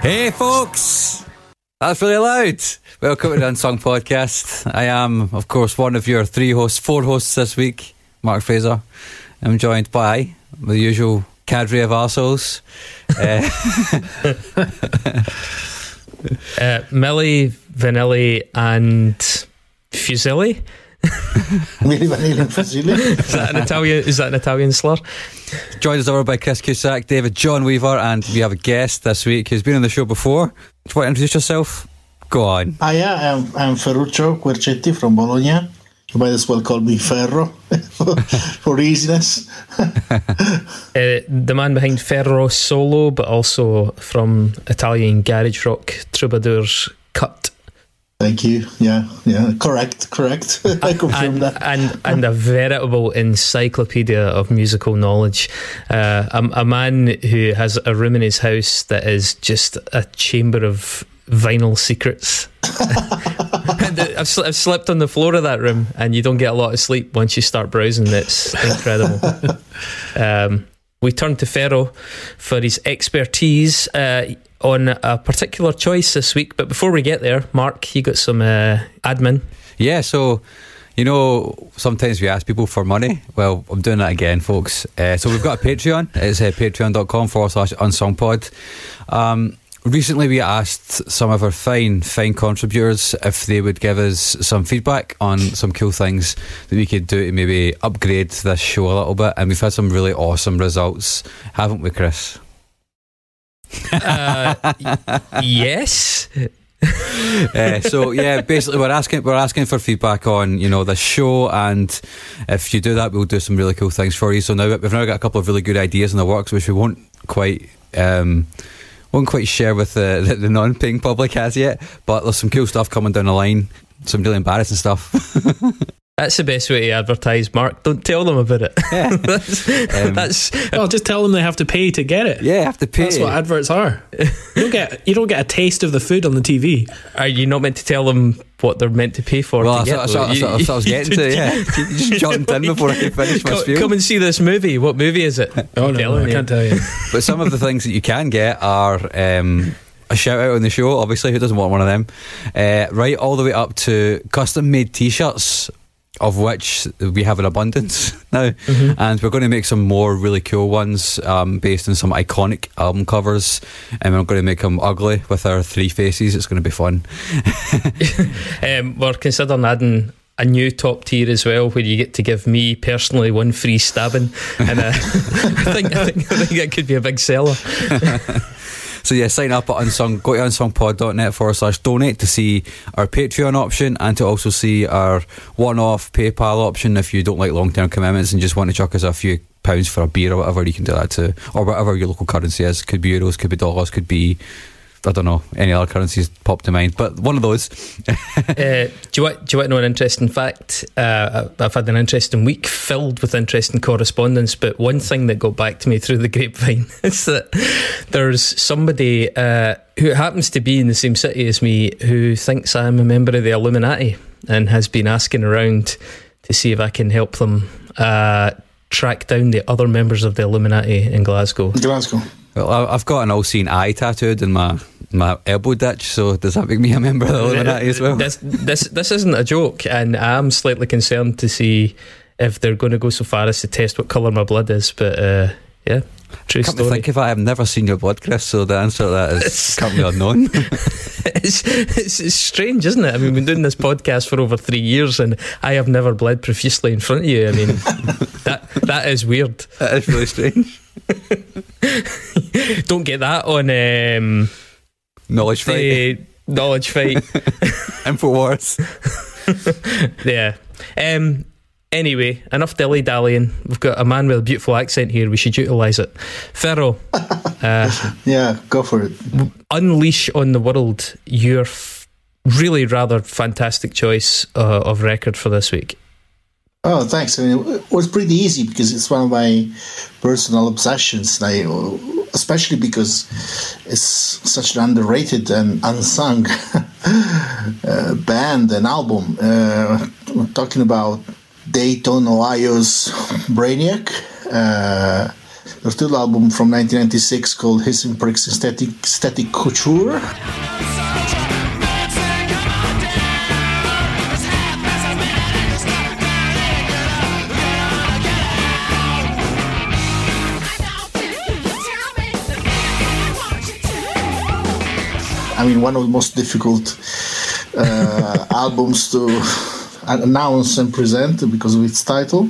Hey folks, that's really loud. Welcome to the Unsung Podcast. I am, of course, one of your four hosts this week, Mark Fraser. I'm joined by the usual cadre of arseholes. Milli, Vanilli and Fusilli. Is that an Italian slur? Joined as ever by Chris Cusack, David John Weaver, and we have a guest this week who's been on the show before. Do you want to introduce yourself? Go on. I'm Ferruccio Quercetti from Bologna. You might as well call me Ferro for easiness. The man behind Ferro Solo, but also from Italian garage rock troubadours Cut. Thank you. Yeah. Correct. I confirm that. And a veritable encyclopedia of musical knowledge. A man who has a room in his house that is just a chamber of vinyl secrets. I've slept on the floor of that room, and you don't get a lot of sleep once you start browsing. It's incredible. We turn to Ferro for his expertise on a particular choice this week. But before we get there, Mark, you got some admin. Yeah, so, you know, sometimes we ask people for money. Well, I'm doing that again, folks. So we've got a Patreon. It's patreon.com/unsungpod. Recently we asked some of our fine contributors if they would give us some feedback on some cool things that we could do to maybe upgrade this show a little bit. And we've had some really awesome results, haven't we, Chris? Yes. So yeah, basically we're asking for feedback on, you know, the show, and if you do that, we'll do some really cool things for you. So now we've now got a couple of really good ideas in the works, which we won't quite share with the non-paying public as yet. But there's some cool stuff coming down the line, some really embarrassing stuff. That's the best way to advertise, Mark. Don't tell them about it. Yeah. Just tell them they have to pay to get it. Yeah, have to pay. That's what adverts are. You don't get a taste of the food on the TV. Are you not meant to tell them what they're meant to pay for? Well, that's what I was getting to. Yeah, you just jumped in before I could finish my spiel. Come and see this movie. What movie is it? I can't tell you. But some of the things that you can get are a shout out on the show. Obviously, who doesn't want one of them? Right, all the way up to custom made T-shirts, of which we have an abundance now. Mm-hmm. And we're going to make some more really cool ones based on some iconic album covers, and we're going to make them ugly with our three faces. It's going to be fun. We're considering adding a new top tier as well, where you get to give me personally one free stabbing, and I think that could be a big seller. So yeah, sign up at Unsung. Go to unsungpod.net /donate to see our Patreon option, and to also see our one-off PayPal option if you don't like long-term commitments and just want to chuck us a few pounds for a beer or whatever. You can do that too, or whatever your local currency is. Could be euros, could be dollars, could be, I don't know, any other currencies pop to mind, but one of those. Do you want to know an interesting fact? I've had an interesting week filled with interesting correspondence, but one thing that got back to me through the grapevine is that there's somebody who happens to be in the same city as me who thinks I'm a member of the Illuminati, and has been asking around to see if I can help them track down the other members of the Illuminati in Glasgow. Well, I've got an all-seeing eye tattooed in my elbow ditch, so does that make me a member of the Illuminati as well? This isn't a joke, and I'm slightly concerned to see if they're going to go so far as to test what colour my blood is, but yeah, true story. I can't think of it. I've never seen your blood, Chris, so the answer to that is currently unknown. It's strange, isn't it? I mean, we've been doing this podcast for over 3 years, and I have never bled profusely in front of you. I mean, that is weird. That is really strange. Don't get that on Knowledge Fight. Knowledge Fight. Infowars. Yeah. Anyway, enough dilly dallying. We've got a man with a beautiful accent here. We should utilise it. Ferro. Yeah, go for it. Unleash on the world your really rather fantastic choice of record for this week. Oh, thanks. I mean, it was pretty easy because it's one of my personal obsessions, especially because it's such an underrated and unsung band and album. I'm talking about Dayton, Ohio's Brainiac, Their still album from 1996 called Hissing Pricks Static Couture. I mean, one of the most difficult albums to announce and present because of its title,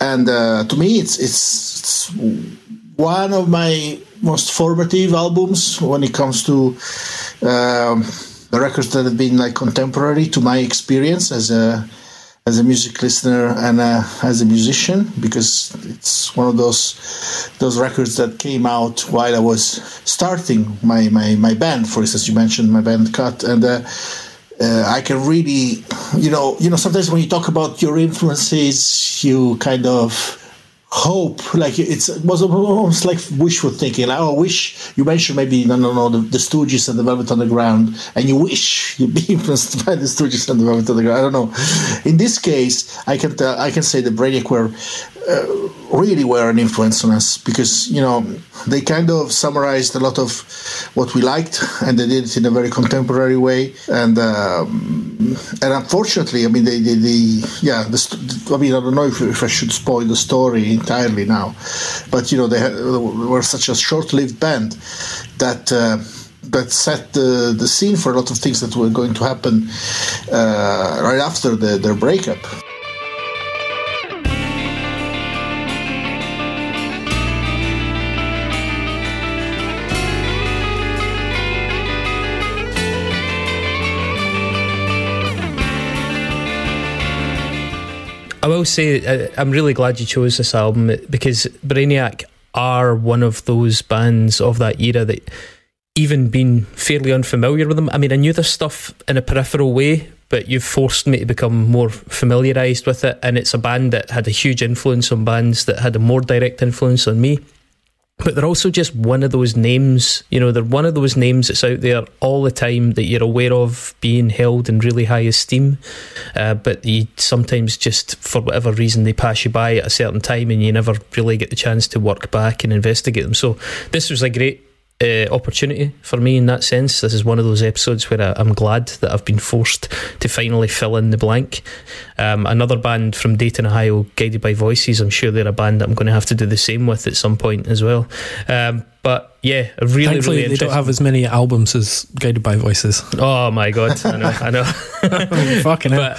and to me, it's one of my most formative albums when it comes to the records that have been like contemporary to my experience as a music listener and as a musician, because it's one of those records that came out while I was starting my band. For instance, you mentioned my band Cut, and I can really, you know, sometimes when you talk about your influences, you kind of hope, like it was almost like wishful thinking. I wish you mentioned maybe the Stooges and the Velvet Underground, and you wish you'd be influenced by the Stooges and the Velvet Underground. I don't know. In this case, I can say the Brainiac were really were an influence on us, because they kind of summarized a lot of what we liked, and they did it in a very contemporary way. And unfortunately, I mean, I don't know if I should spoil the story entirely now, but they were such a short-lived band that set the scene for a lot of things that were going to happen right after their breakup. I will say, I'm really glad you chose this album, because Brainiac are one of those bands of that era that, even being fairly unfamiliar with them, I mean, I knew their stuff in a peripheral way, but you've forced me to become more familiarised with it, and it's a band that had a huge influence on bands that had a more direct influence on me. But they're also just one of those names, they're one of those names that's out there all the time that you're aware of being held in really high esteem, but you sometimes just, for whatever reason, they pass you by at a certain time and you never really get the chance to work back and investigate them. So this was a great opportunity for me in that sense. This is one of those episodes where I'm glad that I've been forced to finally fill in the blank. Another band from Dayton, Ohio, Guided by Voices. I'm sure they're a band that I'm going to have to do the same with at some point as well. But yeah, really, thankfully, really interesting. They don't have as many albums as Guided by Voices. Oh my god, I know. Fucking hell.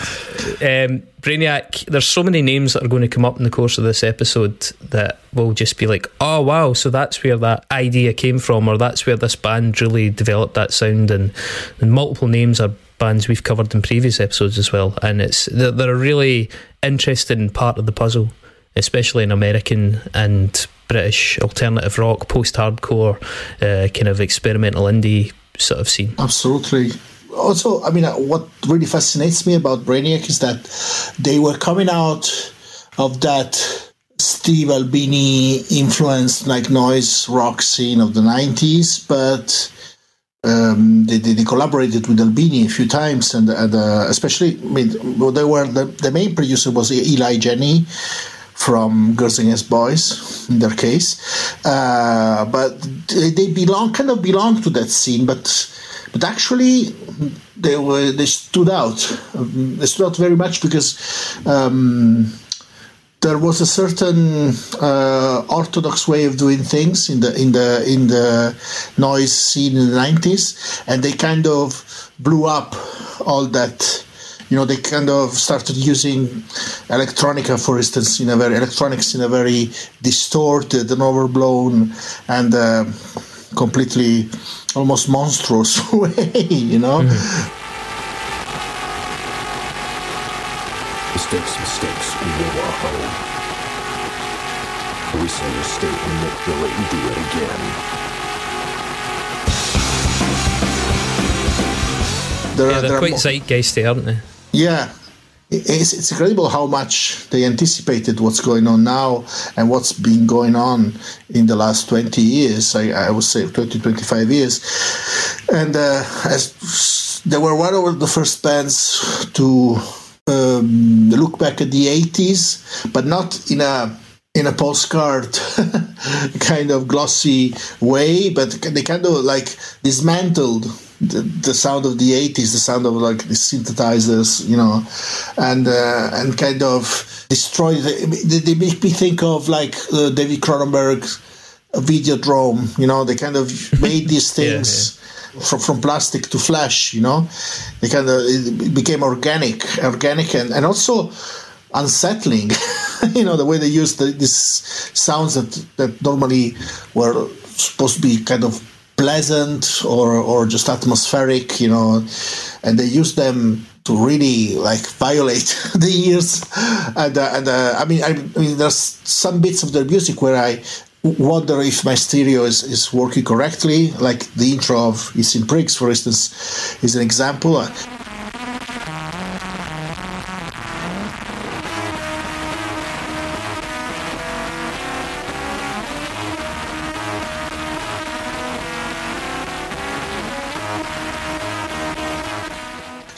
Brainiac, there's so many names that are going to come up in the course of this episode that will just be like, oh wow, so that's where that idea came from, or that's where this band really developed that sound, and multiple names are bands we've covered in previous episodes as well, and they're a really interesting part of the puzzle, especially in American and British alternative rock, post-hardcore, kind of experimental indie sort of scene. Absolutely. Also, I mean, what really fascinates me about Brainiac is that they were coming out of that Steve Albini influenced like noise rock scene of the 90s, but they collaborated with Albini a few times, and especially, I mean, they were the main producer was Eli Janney from Girls Against Boys, in their case, but they belong to that scene, but actually they stood out. They stood out very much because there was a certain orthodox way of doing things in the noise scene in the 90s, and they kind of blew up all that. They kind of started using electronics in a very distorted and overblown and completely almost monstrous way, Mm-hmm. Mistakes, we know our home. We say your state, we manipulate and do it again. They're quite zeitgeisty, aren't they? Yeah, it's incredible how much they anticipated what's going on now and what's been going on in the last 20 years, I would say 20, 25 years. And as they were one of the first bands to look back at the 80s, but not in a in a postcard kind of glossy way, but they kind of like dismantled the sound of the 80s, the sound of like the synthesizers, you know, and kind of destroyed. They make me think of like David Cronenberg's Videodrome, you know. They kind of made these things from plastic to flesh, you know. They kind of, it became organic and also unsettling, you know, the way they used these sounds that normally were supposed to be kind of pleasant or just atmospheric, you know, and they used them to really like violate the ears. And I mean, there's some bits of their music where I wonder if my stereo is working correctly, like the intro of It's in Pricks, for instance, is an example.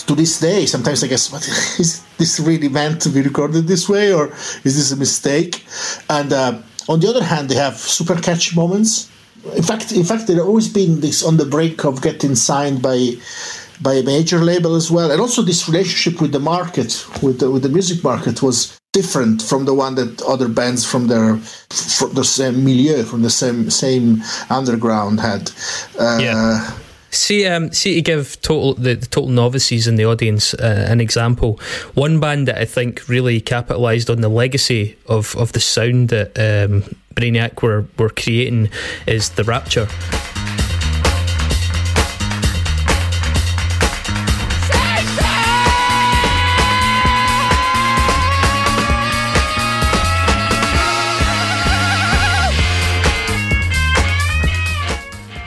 To this day, sometimes I guess, what is this really meant to be recorded this way, or is this a mistake? And on the other hand, they have super catchy moments. In fact, they've always been this on the brink of getting signed by a major label as well. And also, this relationship with the market, with the music market, was different from the one that other bands from the same milieu, from the same underground had. See, to give the total novices in the audience an example, one band that I think really capitalised on the legacy of the sound that Brainiac were creating is The Rapture.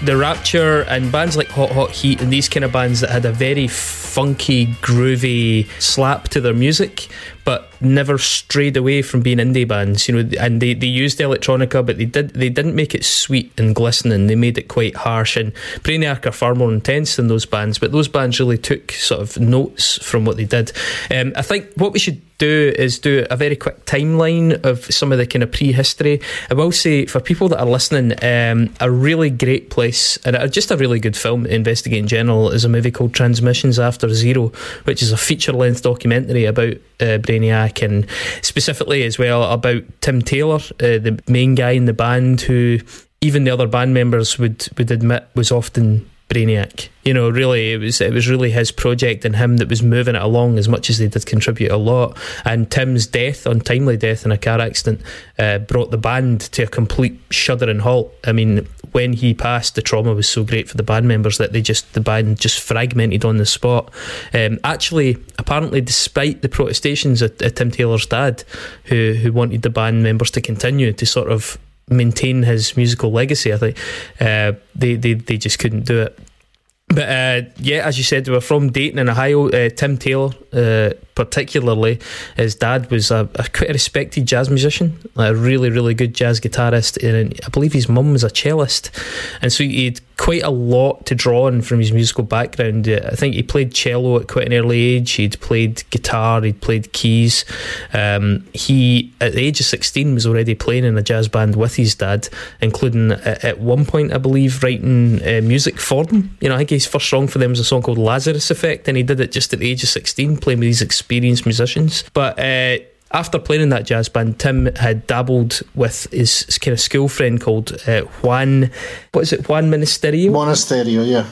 The Rapture and bands like Hot Hot Heat and these kind of bands that had a very funky, groovy slap to their music, but never strayed away from being indie bands, you know. And they used electronica, but they didn't make it sweet and glistening. They made it quite harsh. And Brainiac are far more intense than those bands, but those bands really took sort of notes from what they did. I think what we should do is do a very quick timeline of some of the kind of prehistory. I will say, for people that are listening, a really great place and just a really good film to investigate in general is a movie called Transmissions After Zero, which is a feature-length documentary about Brainiac, and specifically as well about Tim Taylor, the main guy in the band, who even the other band members would admit was often Brainiac. You know, really, it was really his project and him that was moving it along, as much as they did contribute a lot. And Tim's death, untimely death in a car accident, brought the band to a complete shuddering halt. I mean, when he passed, the trauma was so great for the band members that the band just fragmented on the spot. Apparently, despite the protestations of Tim Taylor's dad, who wanted the band members to continue to sort of maintain his musical legacy, I think they just couldn't do it. But as you said, they were from Dayton in Ohio. Tim Taylor, particularly, his dad was a quite a respected jazz musician, a really, really good jazz guitarist, and I believe his mum was a cellist, and so he had quite a lot to draw on from his musical background. I think he played cello at quite an early age, he'd played guitar, he'd played keys. He, at the age of 16, was already playing in a jazz band with his dad, including, at one point, I believe, writing music for them. You know, I think his first song for them was a song called Lazarus Effect, and he did it just at the age of 16, playing with these experienced musicians. But after playing in that jazz band, Tim had dabbled with his kind of school friend called Juan Monasterio? Monasterio, yeah.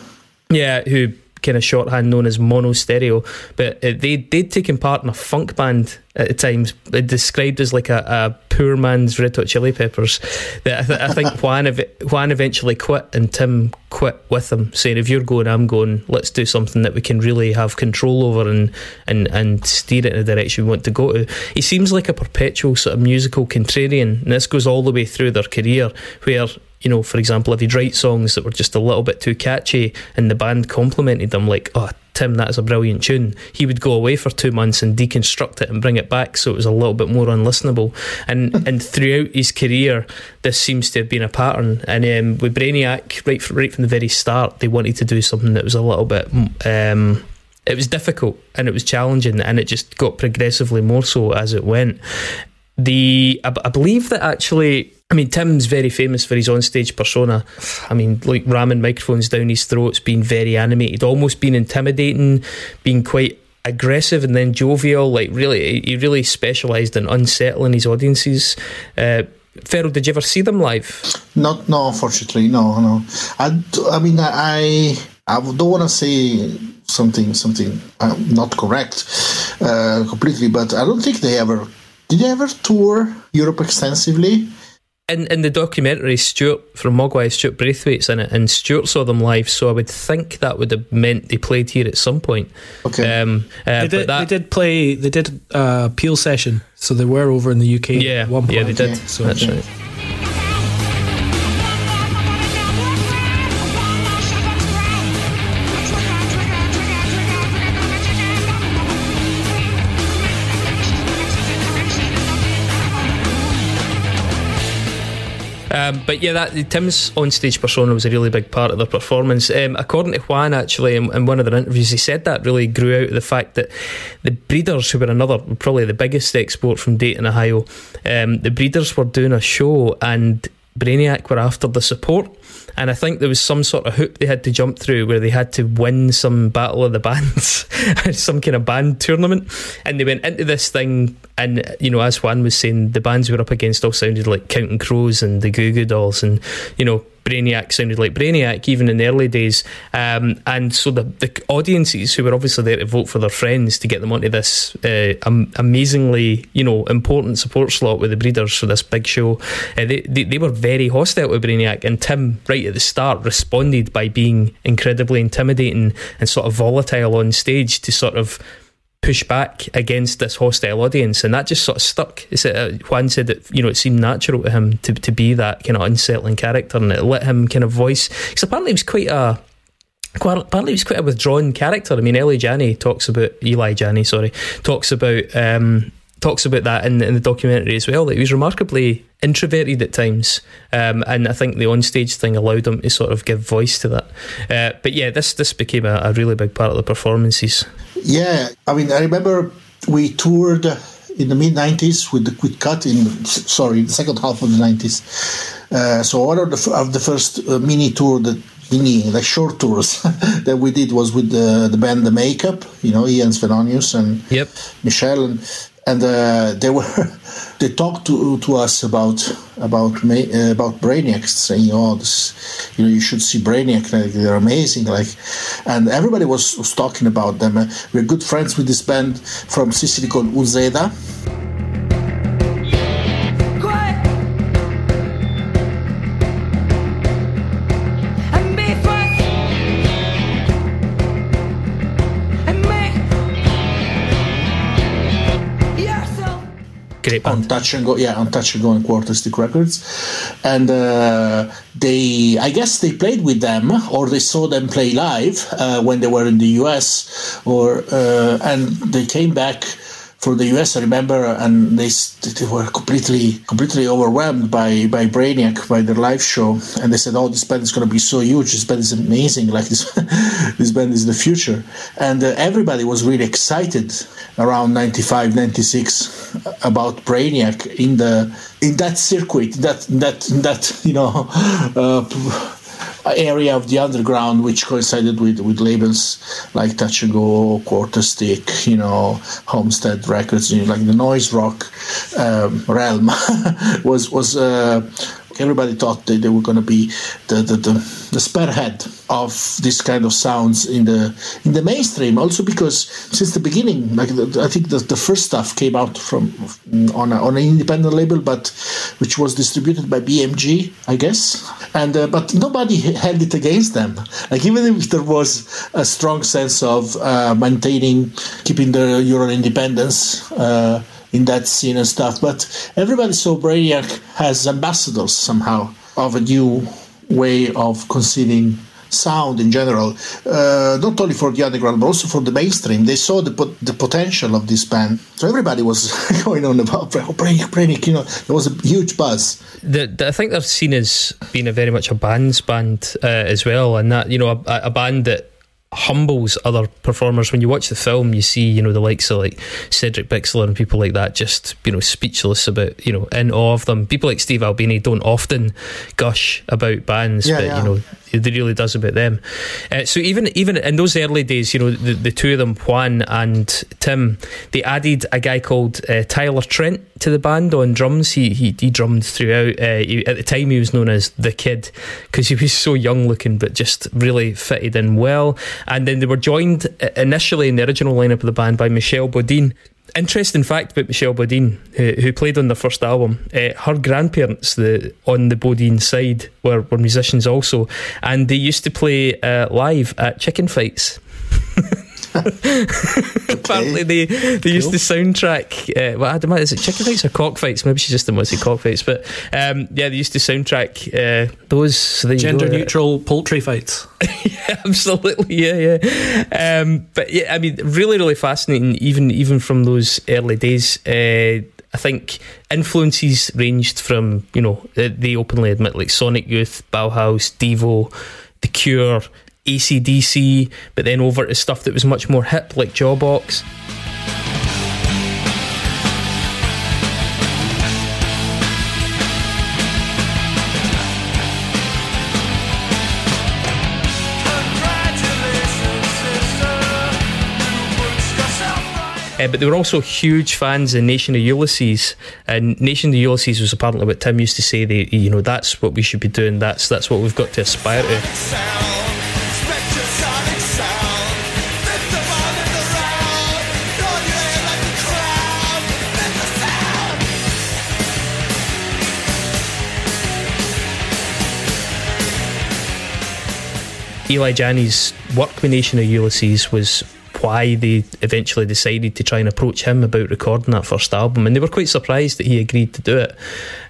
Yeah, who kind of shorthand known as Monasterio. But they'd taken part in a funk band at times, described as like a poor man's Red Hot Chili Peppers. I think Juan eventually quit, and Tim quit with him, saying, if you're going, I'm going, let's do something that we can really have control over and steer it in the direction we want to go to. He seems like a perpetual sort of musical contrarian, and this goes all the way through their career, where, you know, for example, if he'd write songs that were just a little bit too catchy and the band complimented them, like, oh, Tim, that's a brilliant tune, he would go away for 2 months and deconstruct it and bring it back so it was a little bit more unlistenable. And throughout his career, this seems to have been a pattern. And with Brainiac, right from the very start, they wanted to do something that was a little bit... it was difficult and it was challenging, and it just got progressively more so as it went. I believe that actually, I mean, Tim's very famous for his onstage persona. I mean, like ramming microphones down his throats, being very animated, almost being intimidating, being quite aggressive and then jovial. Like, really, he really specialised in unsettling his audiences. Ferrell, did you ever see them live? No, unfortunately, no. I mean, I don't want to say something not correct completely, but I don't think they ever... Did they ever tour Europe extensively? In the documentary, Stuart from Mogwai, Stuart Braithwaite's in it, and Stuart saw them live, so I would think that would have meant they played here at some point. Okay. They did play Peel Session, so they were over in the UK at one point. Yeah, they did. So, that's right. But yeah, Tim's onstage persona was a really big part of the performance. According to Juan, actually, in one of their interviews, he said that really grew out of the fact that the Breeders, who were probably the biggest export from Dayton, Ohio, the Breeders were doing a show and Brainiac were after the support. And I think there was some sort of hoop they had to jump through where they had to win some battle of the bands, some kind of band tournament. And they went into this thing and, you know, as Juan was saying, the bands we were up against all sounded like Counting Crows and the Goo Goo Dolls and, you know, Brainiac sounded like Brainiac even in the early days. And so the audiences who were obviously there to vote for their friends to get them onto this amazingly, you know, important support slot with the Breeders for this big show, they were very hostile to Brainiac, and Tim, right at the start, responded by being incredibly intimidating and sort of volatile on stage to sort of push back against this hostile audience, and that just sort of stuck. Juan said that, you know, it seemed natural to him to be that kind of unsettling character, and it let him kind of voice, because apparently he was quite a withdrawn character. I mean, Eli Janney talks about that in the documentary as well, that he was remarkably introverted at times, and I think the onstage thing allowed him to sort of give voice to that. But yeah, this became a really big part of the performances. Yeah, I mean, I remember we toured in the mid-90s with the Quick Cut in the second half of the 90s. So one of the first short tours that we did was with the band The Makeup, you know, Ian Svenonius and Michelle, and they talked to us about Brainiac, saying, "Oh, this, you know, you should see Brainiac. Like, they're amazing." Like, and everybody was talking about them. We're good friends with this band from Sicily called Uzeda. On Touch and Go, on Touch and Go and Quarter Stick Records, and I guess they played with them, or they saw them play live when they were in the US, and they came back from the US, I remember, and they were completely overwhelmed by Brainiac, by their live show, and they said, "Oh, this band is going to be so huge. This band is amazing. Like this, this band is the future." And everybody was really excited around 95, 96 about Brainiac in that circuit, area of the underground, which coincided with labels like Touch and Go, Quarter Stick, you know, Homestead Records, you know, like the noise rock realm. was everybody thought that they were going to be the spearhead of this kind of sounds in the mainstream. Also because since the beginning, like I think the first stuff came out on an independent label, but which was distributed by BMG, I guess. And but nobody held it against them. Like, even if there was a strong sense of keeping your independence. In that scene and stuff, but everybody saw Brainiac as ambassadors somehow of a new way of conceiving sound in general, not only for the underground but also for the mainstream. They saw the potential of this band, so everybody was going on about Brainiac, you know. There was a huge buzz. I think they're seen as being very much a band's band as well, and that, you know, a band that humbles other performers. When you watch the film, you see, you know, the likes of like Cedric Bixler and people like that just, you know, speechless about, you know, in awe of them. People like Steve Albini don't often gush about bands, you know, he really does about them. So even in those early days, you know, the two of them, Juan and Tim, they added a guy called Tyler Trent to the band on drums. He drummed throughout. At the time he was known as The Kid because he was so young looking, but just really fitted in well. And then they were joined initially in the original lineup of the band by Michelle Bodine. Interesting fact about Michelle Bodine, who played on their first album, her grandparents on the Bodine side were musicians also, and they used to play live at chicken fights. Apparently they used the soundtrack is it chicken fights or cock fights? Maybe she just didn't want to say cock fights, but they used to soundtrack those gender neutral poultry fights. Yeah, absolutely. Yeah But yeah, I mean, really fascinating even from those early days. I think influences ranged from, you know, they openly admit, like Sonic Youth, Bauhaus, Devo, The Cure, ACDC, but then over to stuff that was much more hip, like Jawbox. But they were also huge fans of Nation of Ulysses, and Nation of Ulysses was apparently what Tim used to say, they, you know, that's what we should be doing, that's what we've got to aspire to. Eli Janney's work with Nation of Ulysses was why they eventually decided to try and approach him about recording that first album, and they were quite surprised that he agreed to do it.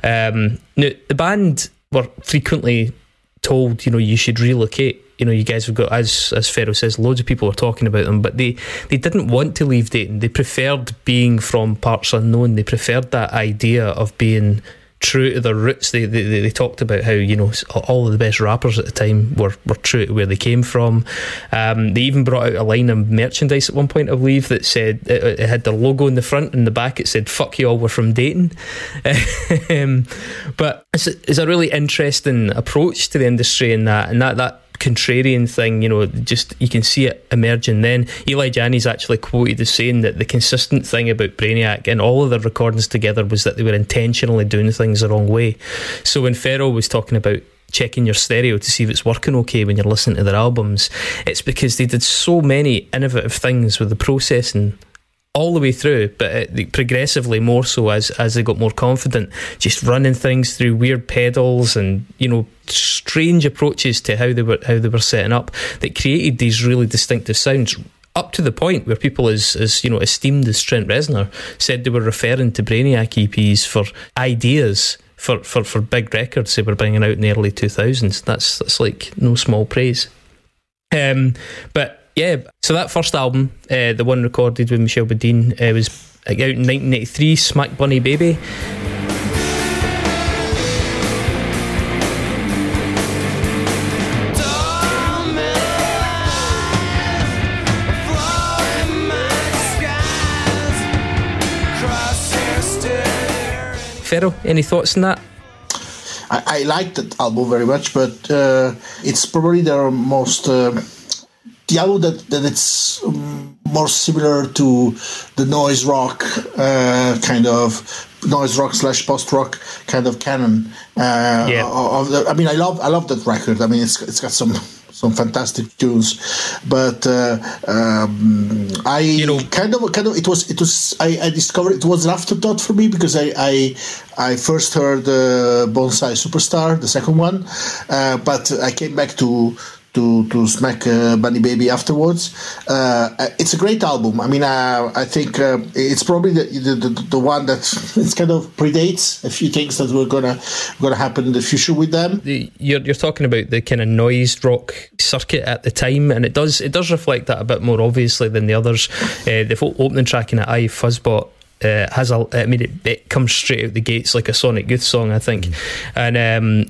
Now, the band were frequently told, you know, you should relocate. You know, you guys have got, as Ferro says, loads of people are talking about them, but they didn't want to leave Dayton. They preferred being from parts unknown. They preferred that idea of being true to their roots. They talked about how, you know, all of the best rappers at the time were true to where they came from. They even brought out a line of merchandise at one point, I believe, that said it had their logo in the front and the back it said "fuck you all, we're from Dayton." But it's a really interesting approach to the industry, in that contrarian thing, you know, just you can see it emerging then. Eli Janney's actually quoted as saying that the consistent thing about Brainiac and all of their recordings together was that they were intentionally doing things the wrong way. So when Ferro was talking about checking your stereo to see if it's working okay when you're listening to their albums, it's because they did so many innovative things with the processing all the way through, but progressively more so as they got more confident, just running things through weird pedals and, you know, strange approaches to how they were setting up that created these really distinctive sounds, up to the point where people as you know, esteemed as Trent Reznor said they were referring to Brainiac EPs for ideas for big records they were bringing out in the early 2000s. That's like no small praise. But yeah, so that first album, the one recorded with Michelle Bodine, was out in 1983, Smack Bunny Baby. Ferro, any thoughts on that? I like that album very much, but it's probably their most... the album that it's more similar to the noise rock kind of noise rock / post rock kind of canon. I love that record. I mean, it's got some fantastic tunes, but I discovered it was an afterthought for me, because I first heard Bonsai Superstar, the second one, but I came back to Smack Bunny Baby afterwards. It's a great album. I mean, I think it's probably the one that it's kind of predates a few things that were gonna happen in the future with them. You're talking about the kind of noise rock circuit at the time, and it does reflect that a bit more obviously than the others. The opening track in "I Fuzzbot" it comes straight out the gates like a Sonic Youth song, I think. And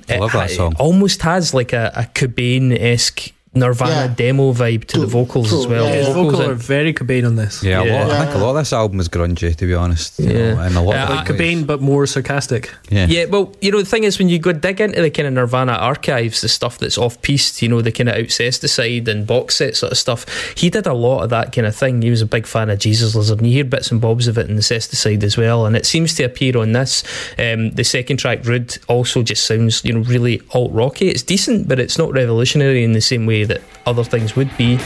I love that song. It almost has like a Cobain-esque Nirvana demo vibe to the vocals as well. Yeah. The vocals are very Cobain on this. I think a lot of this album is grungy, to be honest. And a lot of Cobain, but more sarcastic. Well, you know, the thing is, when you go dig into the kind of Nirvana archives, the stuff that's off-piste, you know, the kind of Outsesticide and box set sort of stuff, he did a lot of that kind of thing. He was a big fan of Jesus Lizard, and you hear bits and bobs of it in the Incesticide as well, and it seems to appear on this. The second track, Rude, also just sounds, you know, really alt-rocky. It's decent, but it's not revolutionary in the same way that other things would be.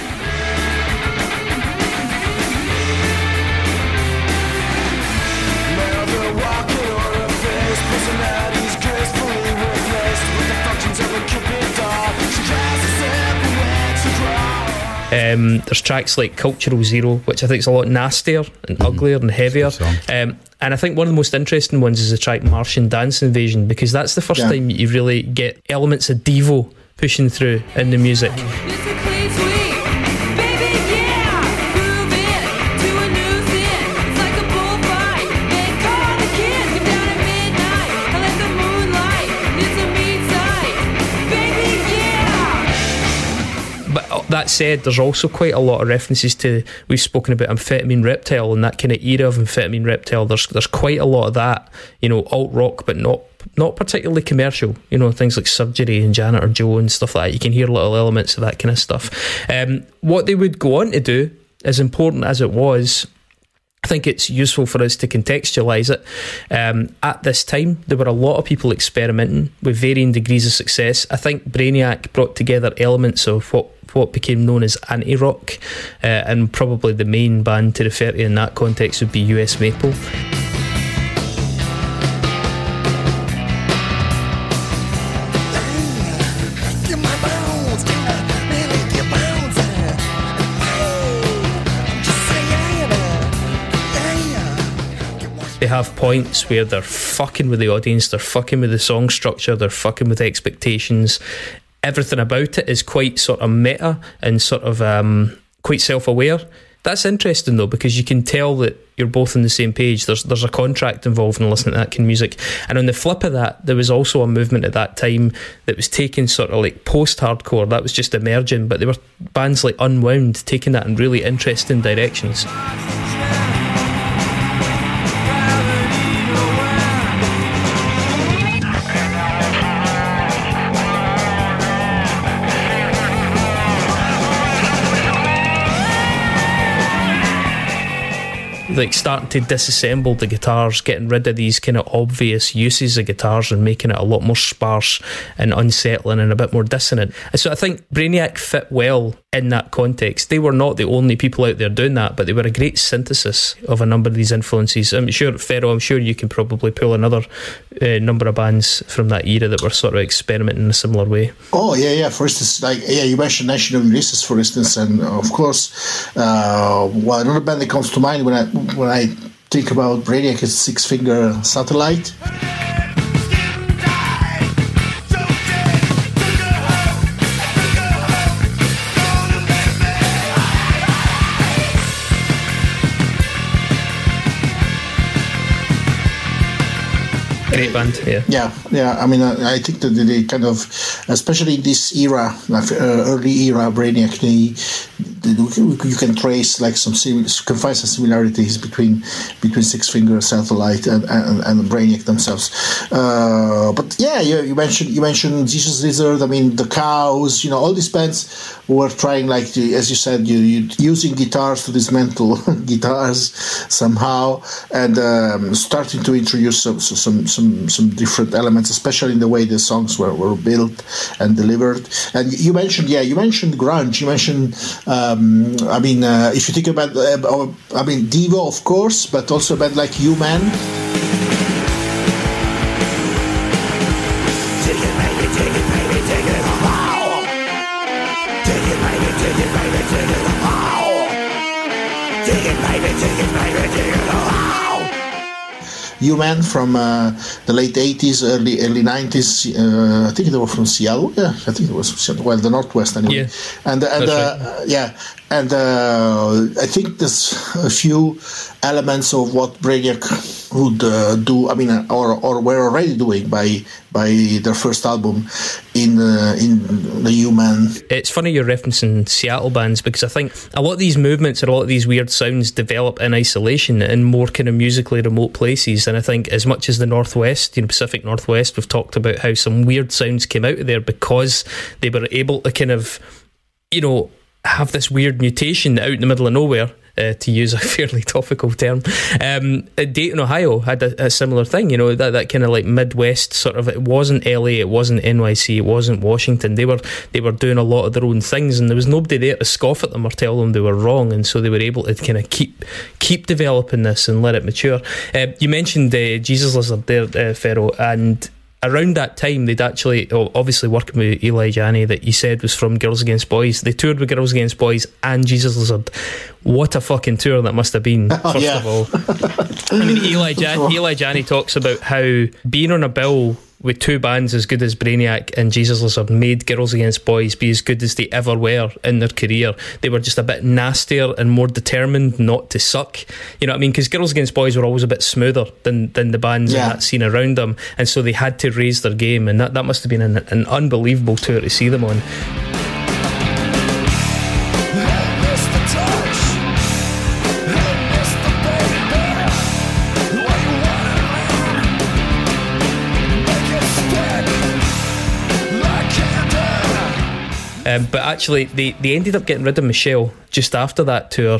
There's tracks like Cultural Zero, which I think is a lot nastier and uglier and heavier. And I think one of the most interesting ones is the track Martian Dance Invasion, because that's the first time you really get elements of Devo pushing through in the music. That said, there's also quite a lot of references to, we've spoken about Amphetamine Reptile and that kind of era of Amphetamine Reptile. There's quite a lot of that, you know, alt rock, but not particularly commercial, you know, things like Surgery and Janitor Joe and stuff like that. You can hear little elements of that kind of stuff. What they would go on to do, as important as it was, I think it's useful for us to contextualise it. At this time, there were a lot of people experimenting with varying degrees of success. I think Brainiac brought together elements of what became known as anti-rock, and probably the main band to refer to in that context would be US Maple. They have points where they're fucking with the audience, they're fucking with the song structure, they're fucking with expectations. Everything about it is quite sort of meta and sort of quite self-aware. That's interesting though, because you can tell that you're both on the same page. There's a contract involved in listening to that kind of music. And on the flip of that, there was also a movement at that time that was taking sort of like post-hardcore, that was just emerging, but there were bands like Unwound taking that in really interesting directions. Like starting to disassemble the guitars, getting rid of these kind of obvious uses of guitars and making it a lot more sparse and unsettling and a bit more dissonant. And so I think Brainiac fit well in that context. They were not the only people out there doing that, but they were a great synthesis of a number of these influences. I'm sure, Ferro, I'm sure you can probably pull another number of bands from that era that were sort of experimenting in a similar way. Oh, yeah. For instance, you mentioned Nation of Ulysses, for instance, and of course, another band that comes to mind when I think about Brainiac is Six Finger Satellite. Great band, yeah. I mean, I think that they kind of, especially in this era, early era Brainiac, you can trace like some similarities between Six Finger Satellite and Brainiac themselves. But yeah, you mentioned Jesus Lizard. I mean, the Cows. You know, all these bands were trying, like, as you said, you using guitars to dismantle guitars somehow, and starting to introduce some different elements, especially in the way the songs were built and delivered. And you mentioned grunge. You mentioned, if you think about, Devo, of course, but also about like Human. Human from the late 80s, early 90s. I think they were from Seattle. Yeah, I think it was from Seattle. Well, the Northwest anyway. Yeah. And I think there's a few elements of what Brainiac would do, I mean, or were already doing by their first album in the Human. It's funny you're referencing Seattle bands, because I think a lot of these movements and a lot of these weird sounds develop in isolation in more kind of musically remote places. And I think as much as the Northwest, you know, Pacific Northwest, we've talked about how some weird sounds came out of there because they were able to kind of, you know, have this weird mutation out in the middle of nowhere. To use a fairly topical term, Dayton, Ohio had a similar thing, you know, that kind of like Midwest sort of. It wasn't LA, it wasn't NYC, it wasn't Washington. They were doing a lot of their own things, and there was nobody there to scoff at them or tell them they were wrong, and so they were able to kind of keep developing this and let it mature. You mentioned Jesus Lizard there, Ferro, and around that time, they'd actually, obviously working with Eli Janney, that you said was from Girls Against Boys. They toured with Girls Against Boys and Jesus Lizard. What a fucking tour that must have been, first of all. I mean, Eli Janney talks about how being on a bill with two bands as good as Brainiac and Jesus Lizard made Girls Against Boys be as good as they ever were in their career. They were just a bit nastier and more determined not to suck. You know what I mean? Because Girls Against Boys were always a bit smoother than the bands in that scene around them, and so they had to raise their game, and that must have been an unbelievable tour to see them on. But actually, they ended up getting rid of Michelle just after that tour.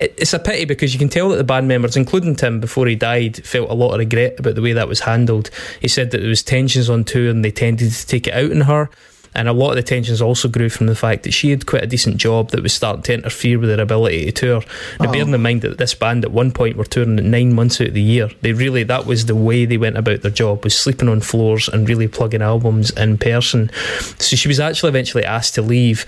It's a pity, because you can tell that the band members, including Tim, before he died, felt a lot of regret about the way that was handled. He said that there was tensions on tour and they tended to take it out on her. And a lot of the tensions also grew from the fact that she had quite a decent job that was starting to interfere with her ability to tour. Now, bearing in mind that this band at one point were touring at 9 months out of the year, that was the way they went about their job, was sleeping on floors and really plugging albums in person. So she was actually eventually asked to leave.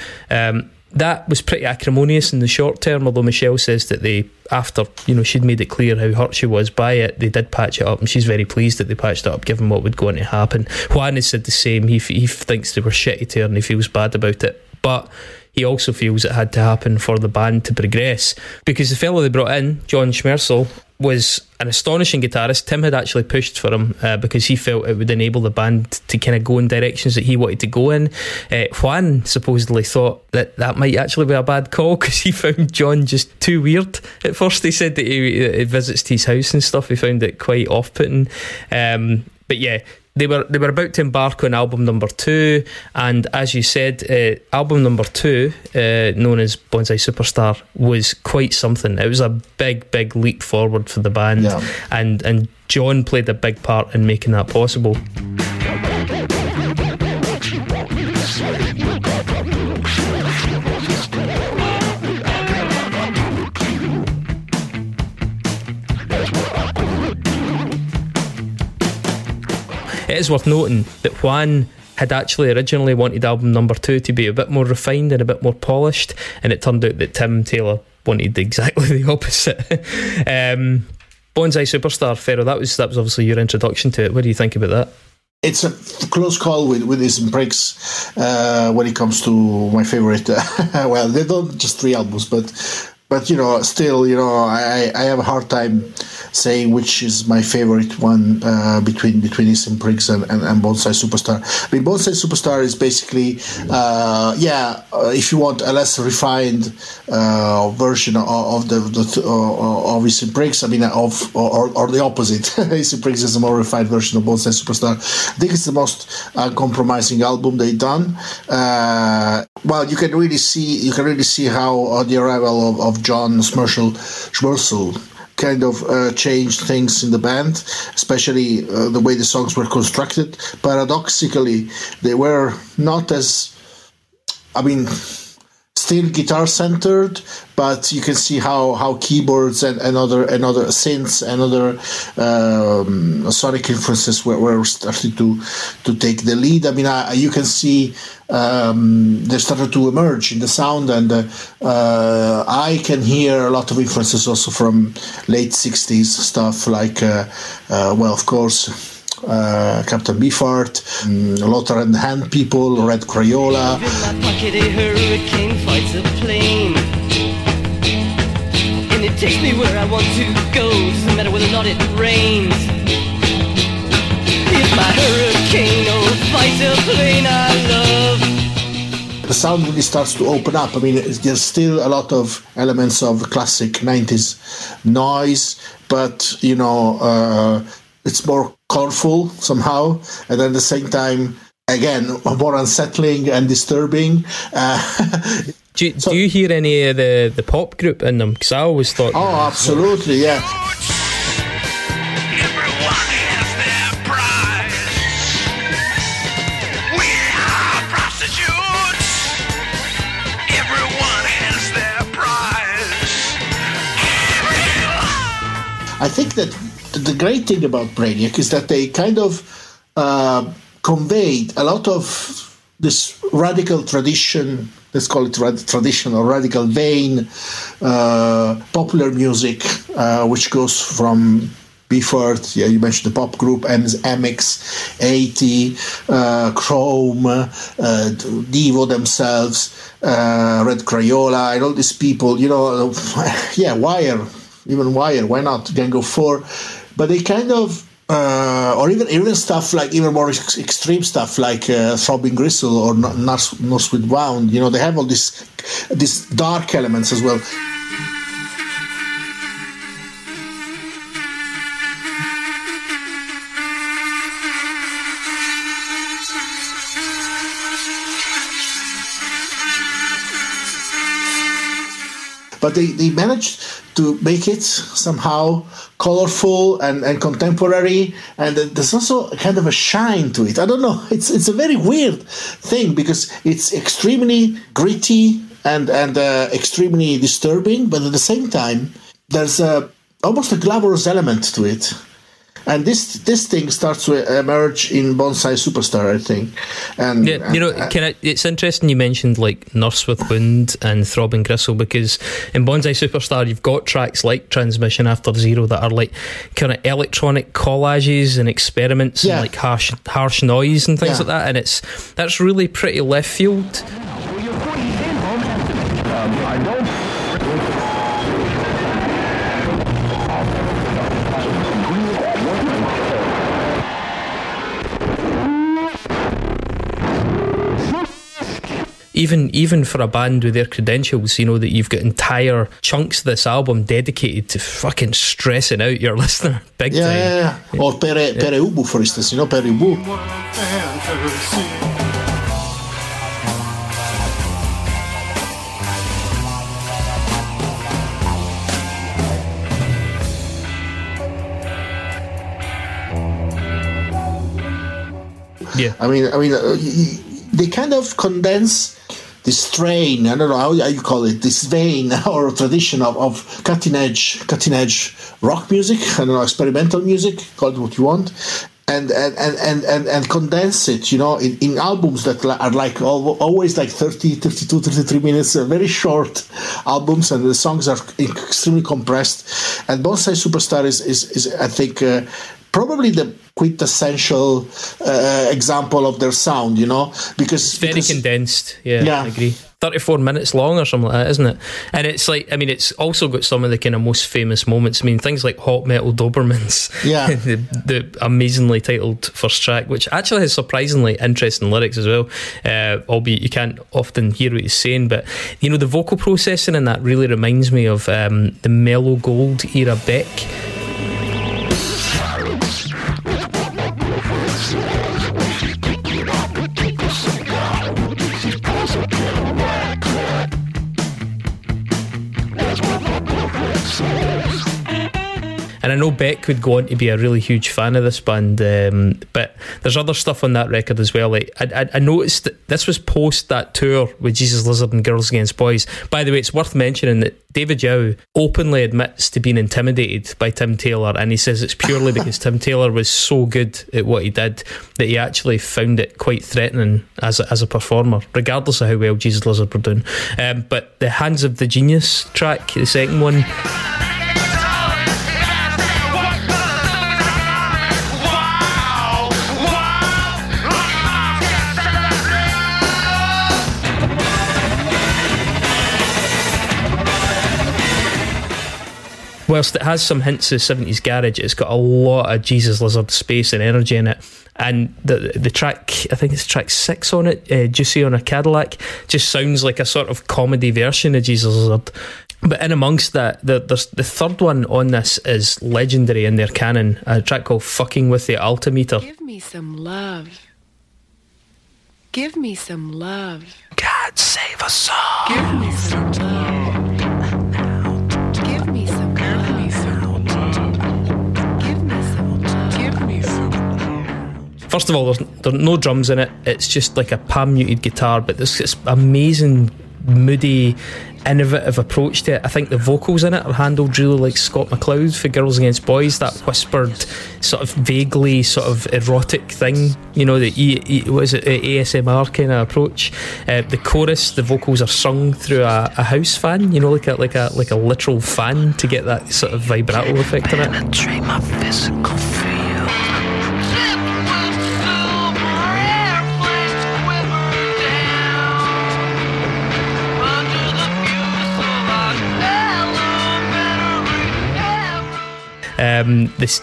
That was pretty acrimonious in the short term, although Michelle says that they, after, you know, she'd made it clear how hurt she was by it, they did patch it up, and she's very pleased that they patched it up given what would go on to happen. Juan has said the same. He thinks they were shitty to her and he feels bad about it, but he also feels it had to happen for the band to progress, because the fellow they brought in, John Schmersel, was an astonishing guitarist. Tim had actually pushed for him because he felt it would enable the band to kind of go in directions that he wanted to go in. Juan supposedly thought that might actually be a bad call, because he found John just too weird at first. He said that he visits to his house and stuff. He found it quite off-putting. But yeah, they were about to embark on album number 2, and as you said, album number 2, known as Bonsai Superstar, was quite something. It was a big leap forward for the band, and John played a big part in making that possible. It is worth noting that Juan had actually originally wanted album number 2 to be a bit more refined and a bit more polished, and it turned out that Tim Taylor wanted exactly the opposite. Bonsai Superstar, Ferro, that was obviously your introduction to it. What do you think about that? It's a close call with these breaks when it comes to my favourite. Well, they don't just three albums, but you know, still, you know, I have a hard time saying which is my favorite one between Eastern Pricks and Bonsai Superstar. I mean, Bonsai Superstar is basically, if you want a less refined version of Eastern Pricks, I mean, or the opposite. Eastern Pricks is a more refined version of Bonsai Superstar. I think it's the most uncompromising album they've done. Well, you can really see how the arrival of John Schmersel kind of changed things in the band, especially the way the songs were constructed. Paradoxically, they were not as, I mean, still guitar-centered, but you can see how keyboards and other synths and other sonic influences were starting to take the lead. I mean, you can see they started to emerge in the sound, and I can hear a lot of influences also from late 60s stuff like, of course, Captain Beefheart, Lothar and Hand People, Red Crayola. Even that buckety hurricane fights a plane. In It takes me where I want to go. Doesn't matter whether or not it rains. If my hurricane fights a plane I love. The sound really starts to open up. I mean, there's still a lot of elements of classic 90s noise, but, you know, it's more colorful somehow. And then at the same time, again, more unsettling and disturbing. Do you hear any of the pop group in them? Because I always thought... Oh, absolutely, yeah. I think that the great thing about Brainiac is that they kind of conveyed a lot of this radical tradition, let's call it tradition or radical vein, popular music, which goes from Beefheart, yeah, you mentioned the pop group, MX, 80, Chrome, Devo themselves, Red Crayola, and all these people, you know, yeah, Wire, even Wire, why not, Gang of Four, but they kind of, or even stuff like even more extreme stuff like Throbbing Gristle or Nurse with Wound. You know, they have all these dark elements as well. But they managed to make it somehow colorful and contemporary, and there's also kind of a shine to it. I don't know. It's a very weird thing because it's extremely gritty and extremely disturbing, but at the same time, there's almost a glamorous element to it. And this thing starts to emerge in Bonsai Superstar, I think. And yeah, you know, it's interesting you mentioned like Nurse with Wound and Throbbing Gristle, because in Bonsai Superstar you've got tracks like Transmission After Zero that are like kind of electronic collages and experiments, yeah, and like harsh noise and things, yeah, like that. And that's really pretty left field. I don't. Even for a band with their credentials, you know, that you've got entire chunks of this album dedicated to fucking stressing out your listener big time. Yeah, yeah. Or Pere Ubu, for instance, you know, Pere Ubu. Yeah. I mean, they kind of condense this train, I don't know how you call it, this vein or tradition of cutting edge rock music, I don't know, experimental music, call it what you want, and condense it, you know, in albums that are like always like 30, 32, 33 minutes, very short albums, and the songs are extremely compressed. And Bonsai Superstar is I think, probably the quintessential example of their sound, you know, because it's very condensed. Yeah, I agree. 34 minutes long or something like that, isn't it? And it's like, I mean, it's also got some of the kind of most famous moments. I mean, things like Hot Metal Dobermans, yeah, the amazingly titled first track, which actually has surprisingly interesting lyrics as well, albeit you can't often hear what he's saying, but you know, the vocal processing in that really reminds me of the Mellow Gold era Beck. And I know Beck would go on to be a really huge fan of this band, but there's other stuff on that record as well. Like I noticed that this was post that tour with Jesus Lizard and Girls Against Boys. By the way, it's worth mentioning that David Yao openly admits to being intimidated by Tim Taylor, and he says it's purely because Tim Taylor was so good at what he did that he actually found it quite threatening as a performer, regardless of how well Jesus Lizard were doing. But the Hands of the Genius track, the second one... whilst it has some hints of 70s garage, it's got a lot of Jesus Lizard space and energy in it. And the track, I think it's track 6 on it, Juicy on a Cadillac, just sounds like a sort of comedy version of Jesus Lizard. But in amongst that, the third one on this is legendary in their canon, a track called Fucking With The Altimeter. Give me some love. Give me some love. God save us all. Give me some love. Give me some love. Give me some love. Give me some love. First of all, there are no drums in it. It's just like a palm-muted guitar, but there's this amazing, moody, innovative approach to it. I think the vocals in it are handled really like Scott McCloud for Girls Against Boys, that whispered sort of vaguely sort of erotic thing, you know, the ASMR kind of approach. The chorus, the vocals are sung through a house fan, you know, like a literal fan to get that sort of vibrato effect on it. My physical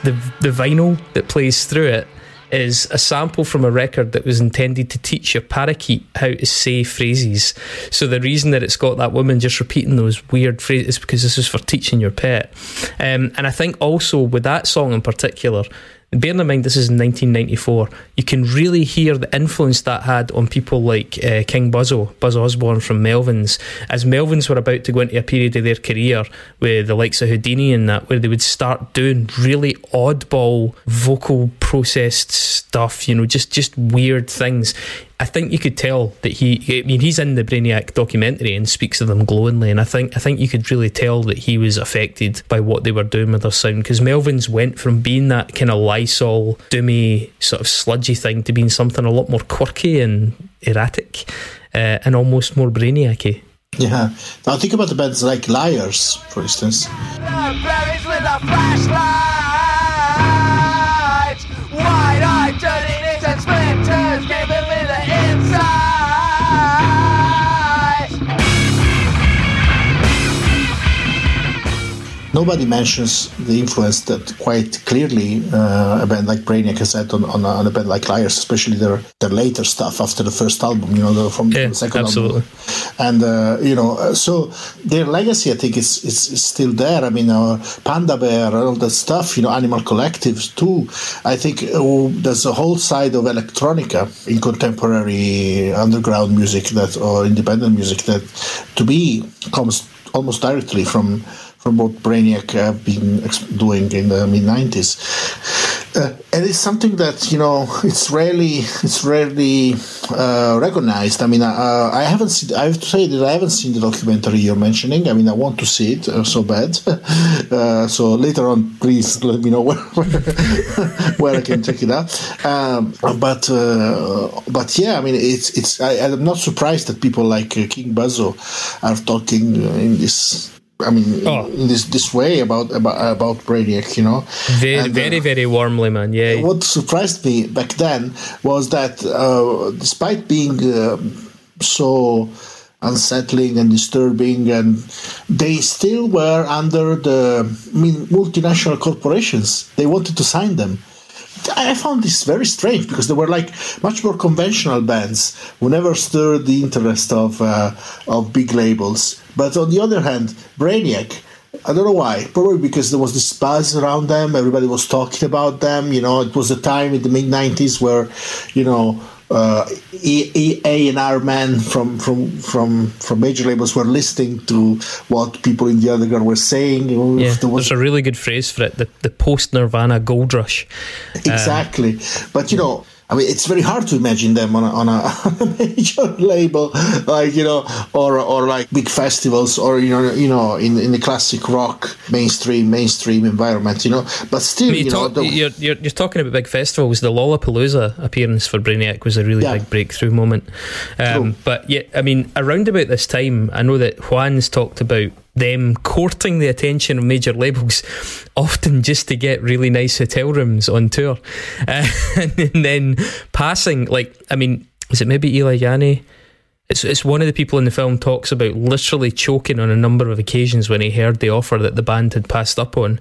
the vinyl that plays through it is a sample from a record that was intended to teach your parakeet how to say phrases. So the reason that it's got that woman just repeating those weird phrases is because this is for teaching your pet. And I think also with that song in particular, bearing in mind this is in 1994, you can really hear the influence that had on people like King Buzzo, Buzz Osborne from Melvins, as Melvins were about to go into a period of their career with the likes of Houdini and that, where they would start doing really oddball vocal processed stuff, you know, just weird things. I think you could tell that he's in the Brainiac documentary and speaks of them glowingly, and I think you could really tell that he was affected by what they were doing with their sound, because Melvins went from being that kind of Lysol, doomy, sort of sludgy thing to being something a lot more quirky and erratic, and almost more Brainiac-y. Yeah. Now think about the bands like Liars, for instance. Berries with a flashlight, wide-eyed, dirty knees and splinters, giving me the insight. Nobody mentions the influence that quite clearly a band like Brainiac has had on a band like Liars, especially their later stuff after the first album, you know, from the second absolutely. Album. And, you know, so their legacy, I think, is still there. I mean, Panda Bear, all that stuff, you know, Animal Collectives, too. I think there's a whole side of electronica in contemporary underground music that, or independent music that, to me, comes almost directly from what Brainiac have been doing in the mid-90s. And it's something that, you know, it's rarely recognized. I mean, I have to say that I haven't seen the documentary you're mentioning. I mean, I want to see it so bad. So later on, please let me know where I can check it out. But yeah, I mean, I'm not surprised that people like King Buzzo are talking in this. I mean, in this way about Brainiac, you know, very, very warmly, man. Yeah. What surprised me back then was that, despite being so unsettling and disturbing, and they still were under multinational corporations. They wanted to sign them. I found this very strange because they were like much more conventional bands who never stirred the interest of big labels. But on the other hand, Brainiac, I don't know why, probably because there was this buzz around them, everybody was talking about them, you know, it was a time in the mid-90s where, you know, A&R men from major labels were listening to what people in the underground were saying. Yeah, there's a really good phrase for it, the post-Nirvana gold rush. Exactly. But, you know, I mean, it's very hard to imagine them on a major label, like, you know, or like big festivals, or you know, in the classic rock mainstream environment, you know. But still, you're talking about big festivals. The Lollapalooza appearance for Brainiac was a really big breakthrough moment. But yeah, I mean, around about this time, I know that Juan's talked about them courting the attention of major labels, often just to get really nice hotel rooms on tour, and then passing, like, I mean, is it maybe Eli Janney It's one of the people in the film talks about literally choking on a number of occasions when he heard the offer that the band had passed up on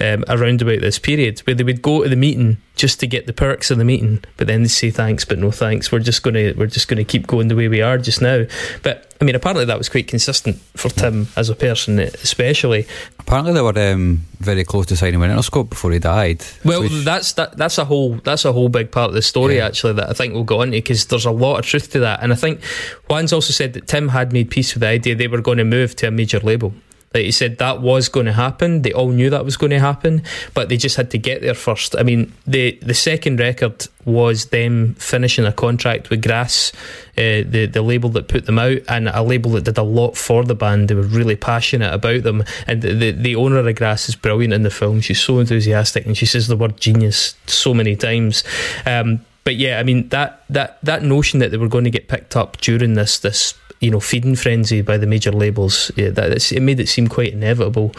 around about this period, where they would go to the meeting just to get the perks of the meeting, but then they say thanks, but no thanks. We're just going to keep going the way we are just now. But I mean, apparently that was quite consistent for Tim as a person, especially. Apparently they were very close to signing with Interscope before he died. Well, that's a whole big part of the story, yeah, actually, that I think we'll go on to, because there's a lot of truth to that. And I think Juan's also said that Tim had made peace with the idea they were going to move to a major label. Like he said, that was going to happen. They all knew that was going to happen, but they just had to get there first. I mean, the second record was them finishing a contract with Grass, the label that put them out, and a label that did a lot for the band. They were really passionate about them, and the owner of Grass is brilliant in the film. She's so enthusiastic, and she says the word genius so many times. But yeah, I mean, that notion that they were going to get picked up during this feeding frenzy by the major labels, yeah, it made it seem quite inevitable.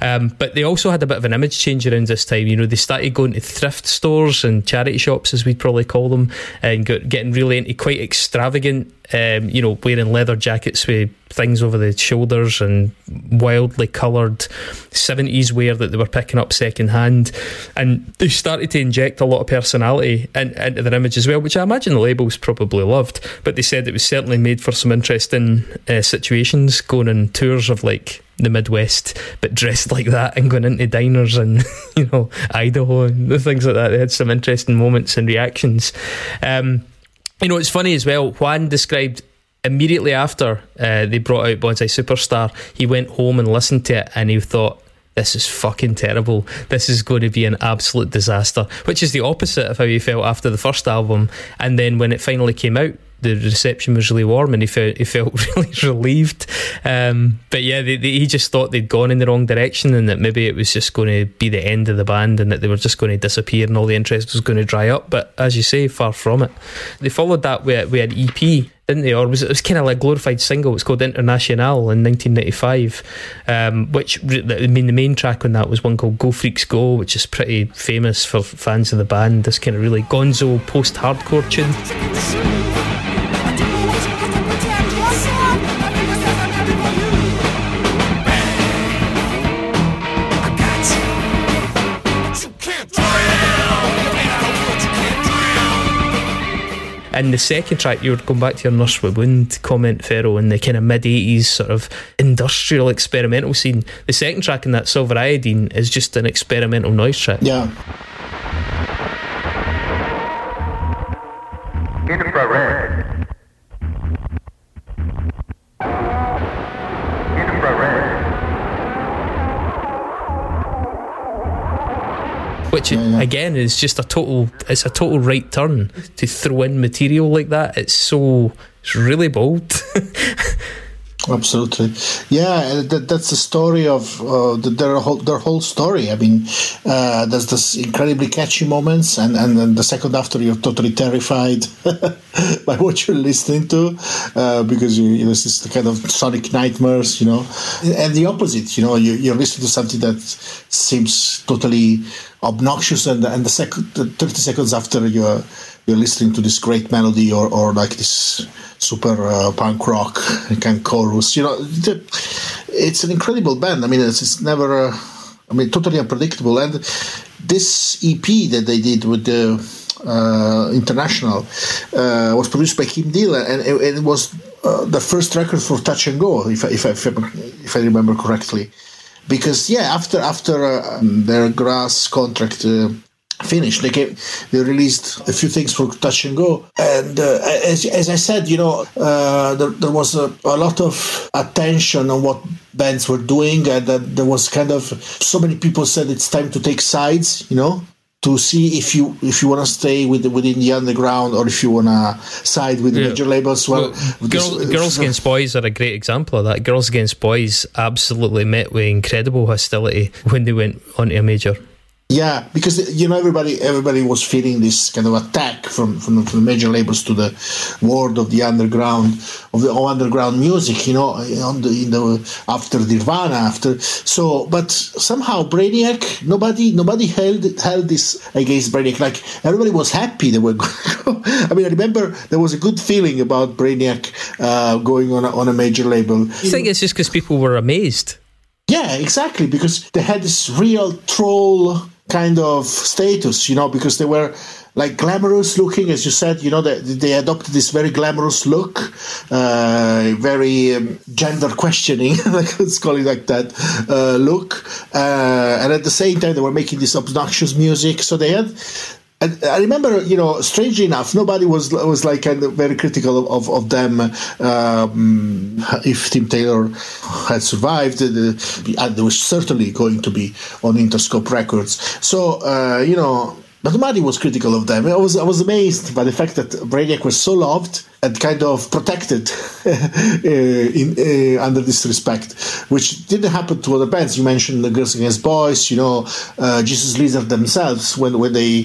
But they also had a bit of an image change around this time. You know, they started going to thrift stores and charity shops, as we'd probably call them, and getting really into quite extravagant, wearing leather jackets with things over the shoulders and wildly coloured 70s wear that they were picking up second hand. And they started to inject a lot of personality into their image as well, which I imagine the labels probably loved, but they said it was certainly made for some interesting situations, going on tours of like the Midwest but dressed like that and going into diners and Idaho and things like that. They had some interesting moments and reactions. It's funny as well, Juan described immediately after they brought out Bonsai Superstar, he went home and listened to it and he thought, this is fucking terrible. This is going to be an absolute disaster, which is the opposite of how he felt after the first album. And then when it finally came out, the reception was really warm and he felt really relieved. But yeah, he just thought they'd gone in the wrong direction and that maybe it was just going to be the end of the band and that they were just going to disappear and all the interest was going to dry up. But as you say, far from it. They followed that with an EP, didn't they? Or it was kind of like glorified single. It's called International in 1995, the main track on that was one called Go Freaks Go, which is pretty famous for fans of the band. This kind of really gonzo post-hardcore tune. And the second track, you would come back to your Nurse with Wound comment, Ferro, in the kind of mid-80s sort of industrial experimental scene. The second track in that, Silver Iodine, is just an experimental noise track. Yeah. Infrared. Which again is just a total right turn to throw in material like that. It's really bold. Absolutely, yeah. That's the story of their whole story. I mean, there's this incredibly catchy moments, and then the second after you're totally terrified by what you're listening to, because this is the kind of sonic nightmares, and the opposite. You're listening to something that seems totally obnoxious, and the second 30 seconds after you're listening to this great melody or like this super punk rock kind of chorus. It's an incredible band. I mean, it's never totally unpredictable. And this EP that they did with the International was produced by Kim Deal, and it was the first record for Touch and Go, if I remember correctly. Because after their Grass contract finished, they released a few things for Touch and Go, and as I said, there was a lot of attention on what bands were doing, and there was kind of so many people said it's time to take sides, to see if you want to stay within the underground or if you want to side with the major labels. Girls Against Boys are a great example of that. Girls Against Boys absolutely met with incredible hostility when they went onto a major. Yeah, because you know everybody was feeling this kind of attack from the major labels to the world of the underground underground music. You know, after Nirvana, but somehow Brainiac, nobody held this against Brainiac. Like everybody was happy they were. I mean, I remember there was a good feeling about Brainiac going on a major label. You think it's just because people were amazed? Yeah, exactly, because they had this real troll kind of status, you know, because they were like glamorous looking, as you said, you know, they adopted this very glamorous look, very gender questioning, let's call it like that, look. And at the same time, they were making this obnoxious music. So they had... And I remember, you know, strangely enough, nobody was like kind of very critical of them. If Tim Taylor had survived, they were certainly going to be on Interscope Records. So, you know, but nobody was critical of them. I was amazed by the fact that Brainiac was so loved and kind of protected under this respect, which didn't happen to other bands. You mentioned the Girls Against Boys, you know, Jesus Lizard themselves, when they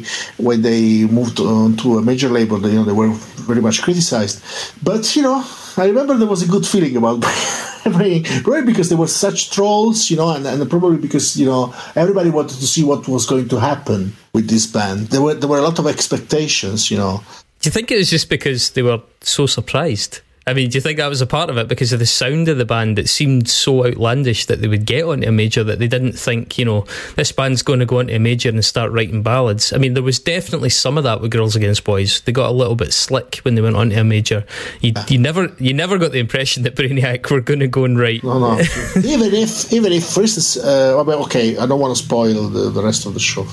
moved on to a major label, you know, they were very much criticized. But, you know, I remember there was a good feeling about Brainiac, probably because they were such trolls, you know, and probably because, you know, everybody wanted to see what was going to happen with this band. There were a lot of expectations, you know. Do you think it was just because they were so surprised? I mean, do you think that was a part of it, because of the sound of the band that seemed so outlandish that they would get onto a major, that they didn't think, you know, this band's going to go onto a major and start writing ballads? I mean, there was definitely some of that with Girls Against Boys. They got a little bit slick when they went onto a major. You never got the impression that Brainiac were going to go and write. No. even if, for instance, okay, I don't want to spoil the rest of the show,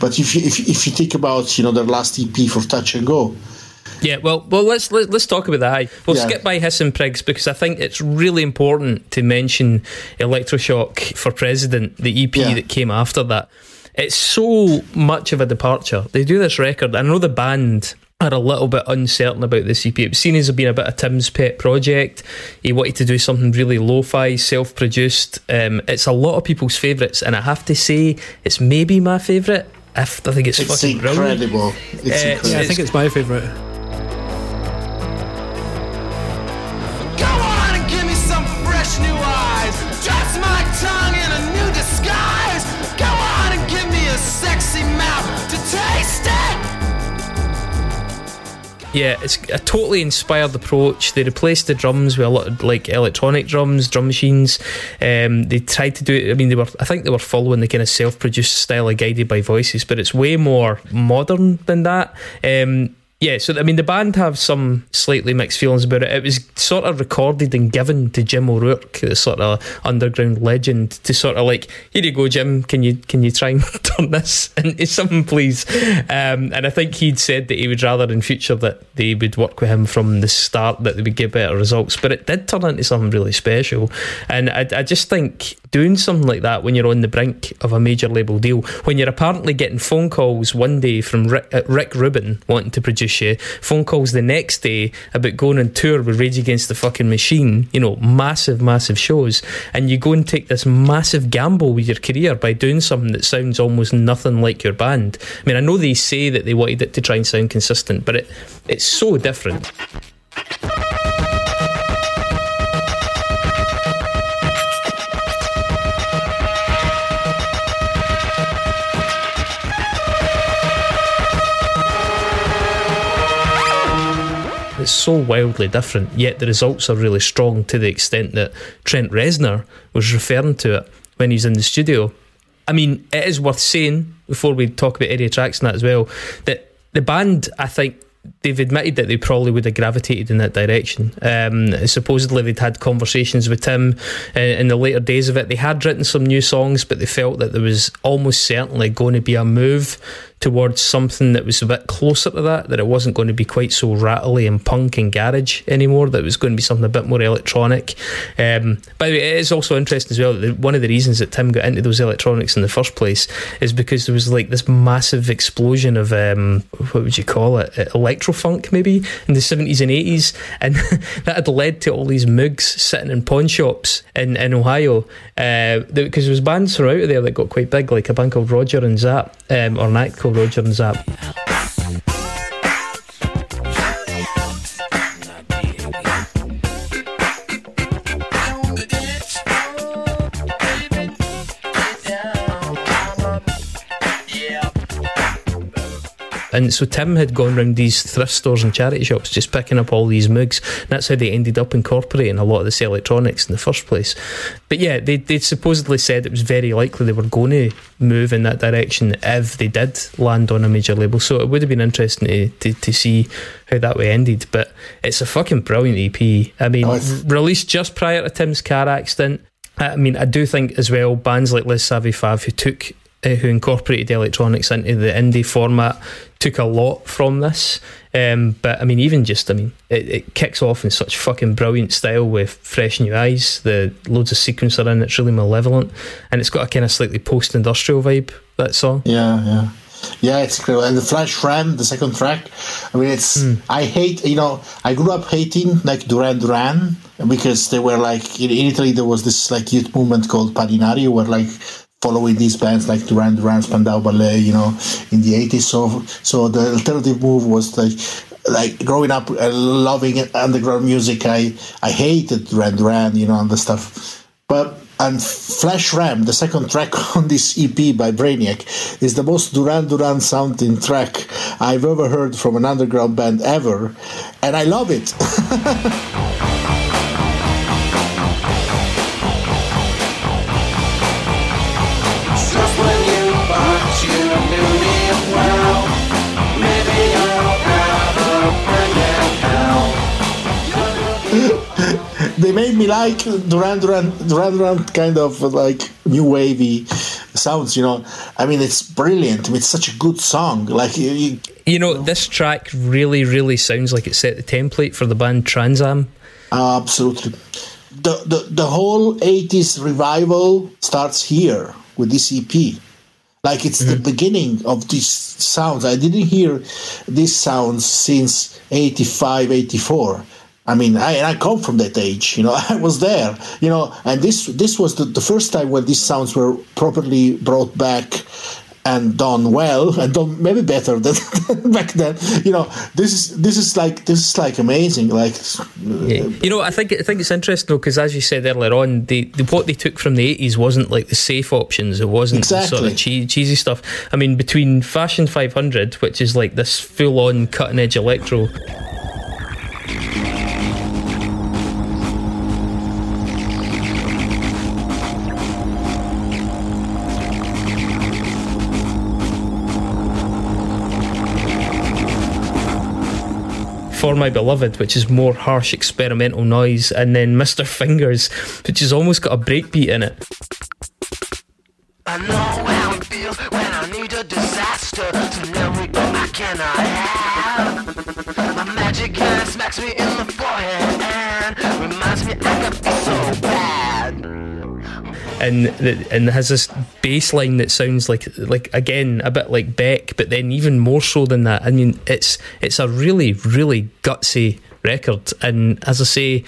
but if you think about, you know, their last EP for Touch and Go. Yeah, well, let's talk about that. We'll skip by Hiss and Prigs, because I think it's really important to mention Electroshock for President, the EP that came after that. It's so much of a departure. They do this record. I know the band are a little bit uncertain about this EP. It was seen as being a bit of Tim's pet project. He wanted to do something really lo-fi, self-produced. It's a lot of people's favourites, and I have to say, it's maybe my favourite. I think it's fucking incredible. It's incredible. Yeah, I think it's my favourite. Yeah, it's a totally inspired approach. They replaced the drums with a lot of like electronic drums, drum machines. They tried to do it. I mean, I think they were following the kind of self-produced style of Guided by Voices, but it's way more modern than that. Yeah, so I mean, the band have some slightly mixed feelings about it. It was sort of recorded and given to Jim O'Rourke, the sort of underground legend, to sort of like, here you go, Jim, can you try and turn this into something, please? And I think he'd said that he would rather in future that they would work with him from the start, that they would get better results. But it did turn into something really special. And I just think doing something like that when you're on the brink of a major label deal, when you're apparently getting phone calls one day from Rick Rubin wanting to produce you, phone calls the next day about going on tour with Rage Against the fucking Machine, you know, massive shows, and you go and take this massive gamble with your career by doing something that sounds almost nothing like your band. I mean, I know they say that they wanted it to try and sound consistent, but it's so different. It's so wildly different, yet the results are really strong, to the extent that Trent Reznor was referring to it when he was in the studio. I mean, it is worth saying, before we talk about area tracks and that as well, that the band, I think, they've admitted that they probably would have gravitated in that direction. Supposedly they'd had conversations with Tim in the later days of it. They had written some new songs, but they felt that there was almost certainly going to be a move towards something that was a bit closer to that, that it wasn't going to be quite so rattly and punk and garage anymore, that it was going to be something a bit more electronic. By the way, it is also interesting as well that one of the reasons that Tim got into those electronics in the first place is because there was like this massive explosion of, what would you call it, electrofunk maybe, in the 70s and 80s, and that had led to all these moogs sitting in pawn shops in Ohio, because there was bands from out of there that got quite big, like a band called Roger and Zap, or an act called Roger and Zap. And so Tim had gone round these thrift stores and charity shops just picking up all these mugs. And that's how they ended up incorporating a lot of this electronics in the first place. But yeah, they supposedly said it was very likely they were going to move in that direction if they did land on a major label. So it would have been interesting to see how that way ended. But it's a fucking brilliant EP. I mean, released just prior to Tim's car accident. I mean, I do think as well bands like Les Savvy Fav, who incorporated electronics into the indie format, took a lot from this. But I mean, even just, I mean, it kicks off in such fucking brilliant style with Fresh New Eyes. The loads of sequencer in it's really malevolent, and it's got a kind of slightly post-industrial vibe, that song. Yeah, it's cool. And the Flash Fram, the second track, I mean, it's I hate, you know, I grew up hating like Duran Duran, because they were like, in Italy there was this like youth movement called Padinari, where like following these bands like Duran Duran, Spandau Ballet, you know, in the 80s. So the alternative move was like growing up loving underground music. I hated Duran Duran, you know, and the stuff. And Flash Ram, the second track on this EP by Brainiac, is the most Duran Duran sounding track I've ever heard from an underground band ever, and I love it. They made me like Duran Duran kind of like new wavy sounds, you know. I mean, it's brilliant. I mean, it's such a good song. Like, you know, this track really, really sounds like it set the template for the band Trans Am. Absolutely. The whole 80s revival starts here with this EP. Like, it's the beginning of these sounds. I didn't hear these sounds since 85, 84. I mean, I come from that age, you know, I was there, you know, and this was the first time when these sounds were properly brought back and done well, and done maybe better than back then, you know. This is like amazing, like. You know, I think it's interesting though, because as you said earlier on, what they took from the 80s wasn't like the safe options. It wasn't the sort of cheesy stuff. I mean, between Fashion 500, which is like this full-on cutting-edge electro. For My Beloved, which is more harsh experimental noise, and then Mr. Fingers, which has almost got a breakbeat in it. I know how it feels when I need a disaster to memory, but I cannot have. My magic hand smacks me in the forehead and reminds me I could be so bad. And has this bass line that sounds like again a bit like Beck, but then even more so than that. I mean, it's a really, really gutsy record, and as I say,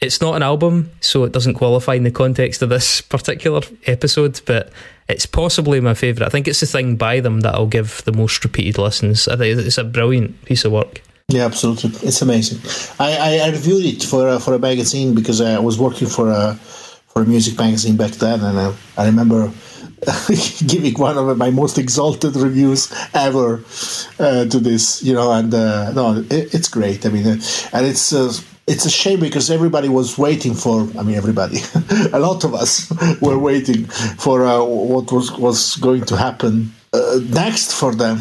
it's not an album, so it doesn't qualify in the context of this particular episode, but it's possibly my favourite. I think it's the thing by them that I'll give the most repeated listens. I think it's a brilliant piece of work. Yeah, absolutely, it's amazing. I reviewed it for a magazine, because I was working for a music magazine back then, and I remember giving one of my most exalted reviews ever to this, you know. And no, it's great. I mean, and it's a shame, because everybody was waiting for. I mean, everybody, a lot of us were waiting for what was going to happen next for them.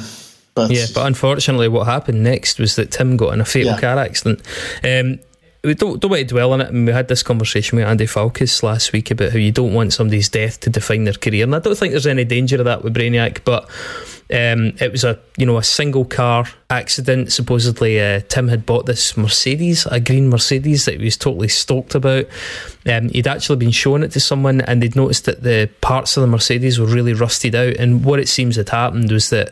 But unfortunately, what happened next was that Tim got in a fatal car accident. we don't want to dwell on it, and we had this conversation with Andy Falkes last week about how you don't want somebody's death to define their career, and I don't think there's any danger of that with Brainiac, but it was a single car accident. Supposedly Tim had bought this Mercedes, a green Mercedes, that he was totally stoked about. He'd actually been showing it to someone, and they'd noticed that the parts of the Mercedes were really rusted out, and what it seems had happened was that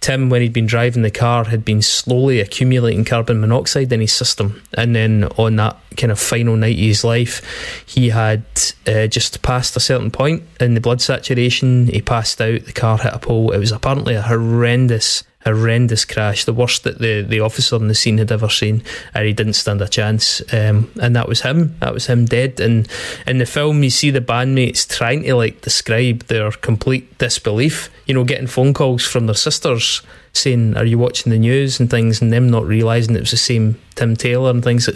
Tim, when he'd been driving the car, had been slowly accumulating carbon monoxide in his system, and then on that kind of final night of his life, he had just passed a certain point in the blood saturation. He passed out, the car hit a pole. It was apparently a horrendous crash, the worst that the officer on the scene had ever seen, and he didn't stand a chance, and that was him dead. And in the film you see the bandmates trying to describe their complete disbelief, getting phone calls from their sisters saying, are you watching the news and things, and them not realising it was the same Tim Taylor and things.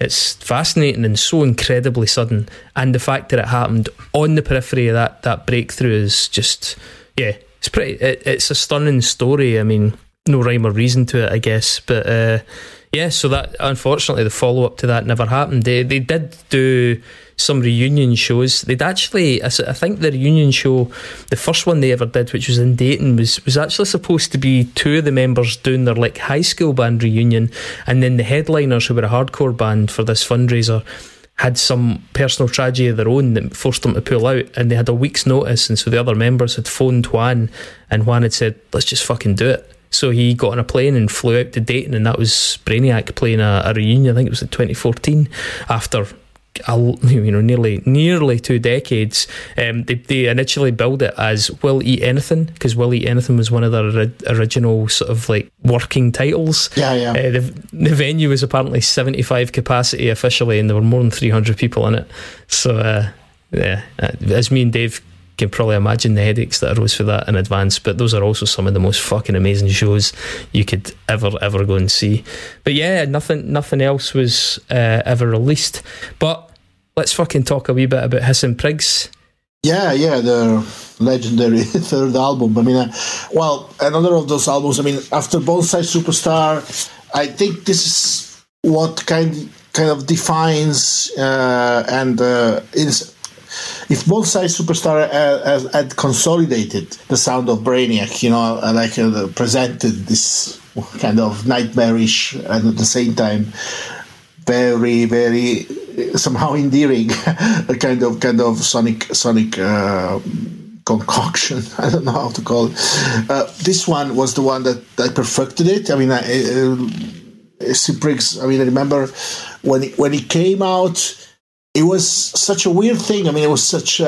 It's fascinating and so incredibly sudden, and the fact that it happened on the periphery of that breakthrough is just, yeah, it's pretty. It's a stunning story. I mean, no rhyme or reason to it, I guess. But so that, unfortunately, the follow up to that never happened. They did do some reunion shows. They'd actually, I think the reunion show, the first one they ever did, which was in Dayton, was actually supposed to be two of the members doing their high school band reunion, and then the headliners, who were a hardcore band for this fundraiser, had some personal tragedy of their own that forced them to pull out, and they had a week's notice, and so the other members had phoned Juan, and Juan had said, let's just fucking do it. So he got on a plane and flew out to Dayton, and that was Brainiac playing a reunion. I think it was in 2014, after nearly 2 decades. They initially billed it as We'll Eat Anything, because We'll Eat Anything was one of their original sort of working titles. Yeah. The venue was apparently 75 capacity officially, and there were more than 300 people in it. So as me and Dave can probably imagine the headaches that arose for that in advance, but those are also some of the most fucking amazing shows you could ever go and see. But yeah, nothing else was ever released. But let's fucking talk a wee bit about Hiss and Prigs. Yeah, the legendary third album. I mean, another of those albums. I mean, after Bonsai Superstar, I think this is what kind of defines if Bonsai Superstar had consolidated the sound of Brainiac, presented this kind of nightmarish and at the same time very, very somehow endearing a kind of sonic concoction. I don't know how to call it. This one was the one that perfected it. I mean, Prigs. I mean, I remember when it came out. It was such a weird thing. I mean, it was such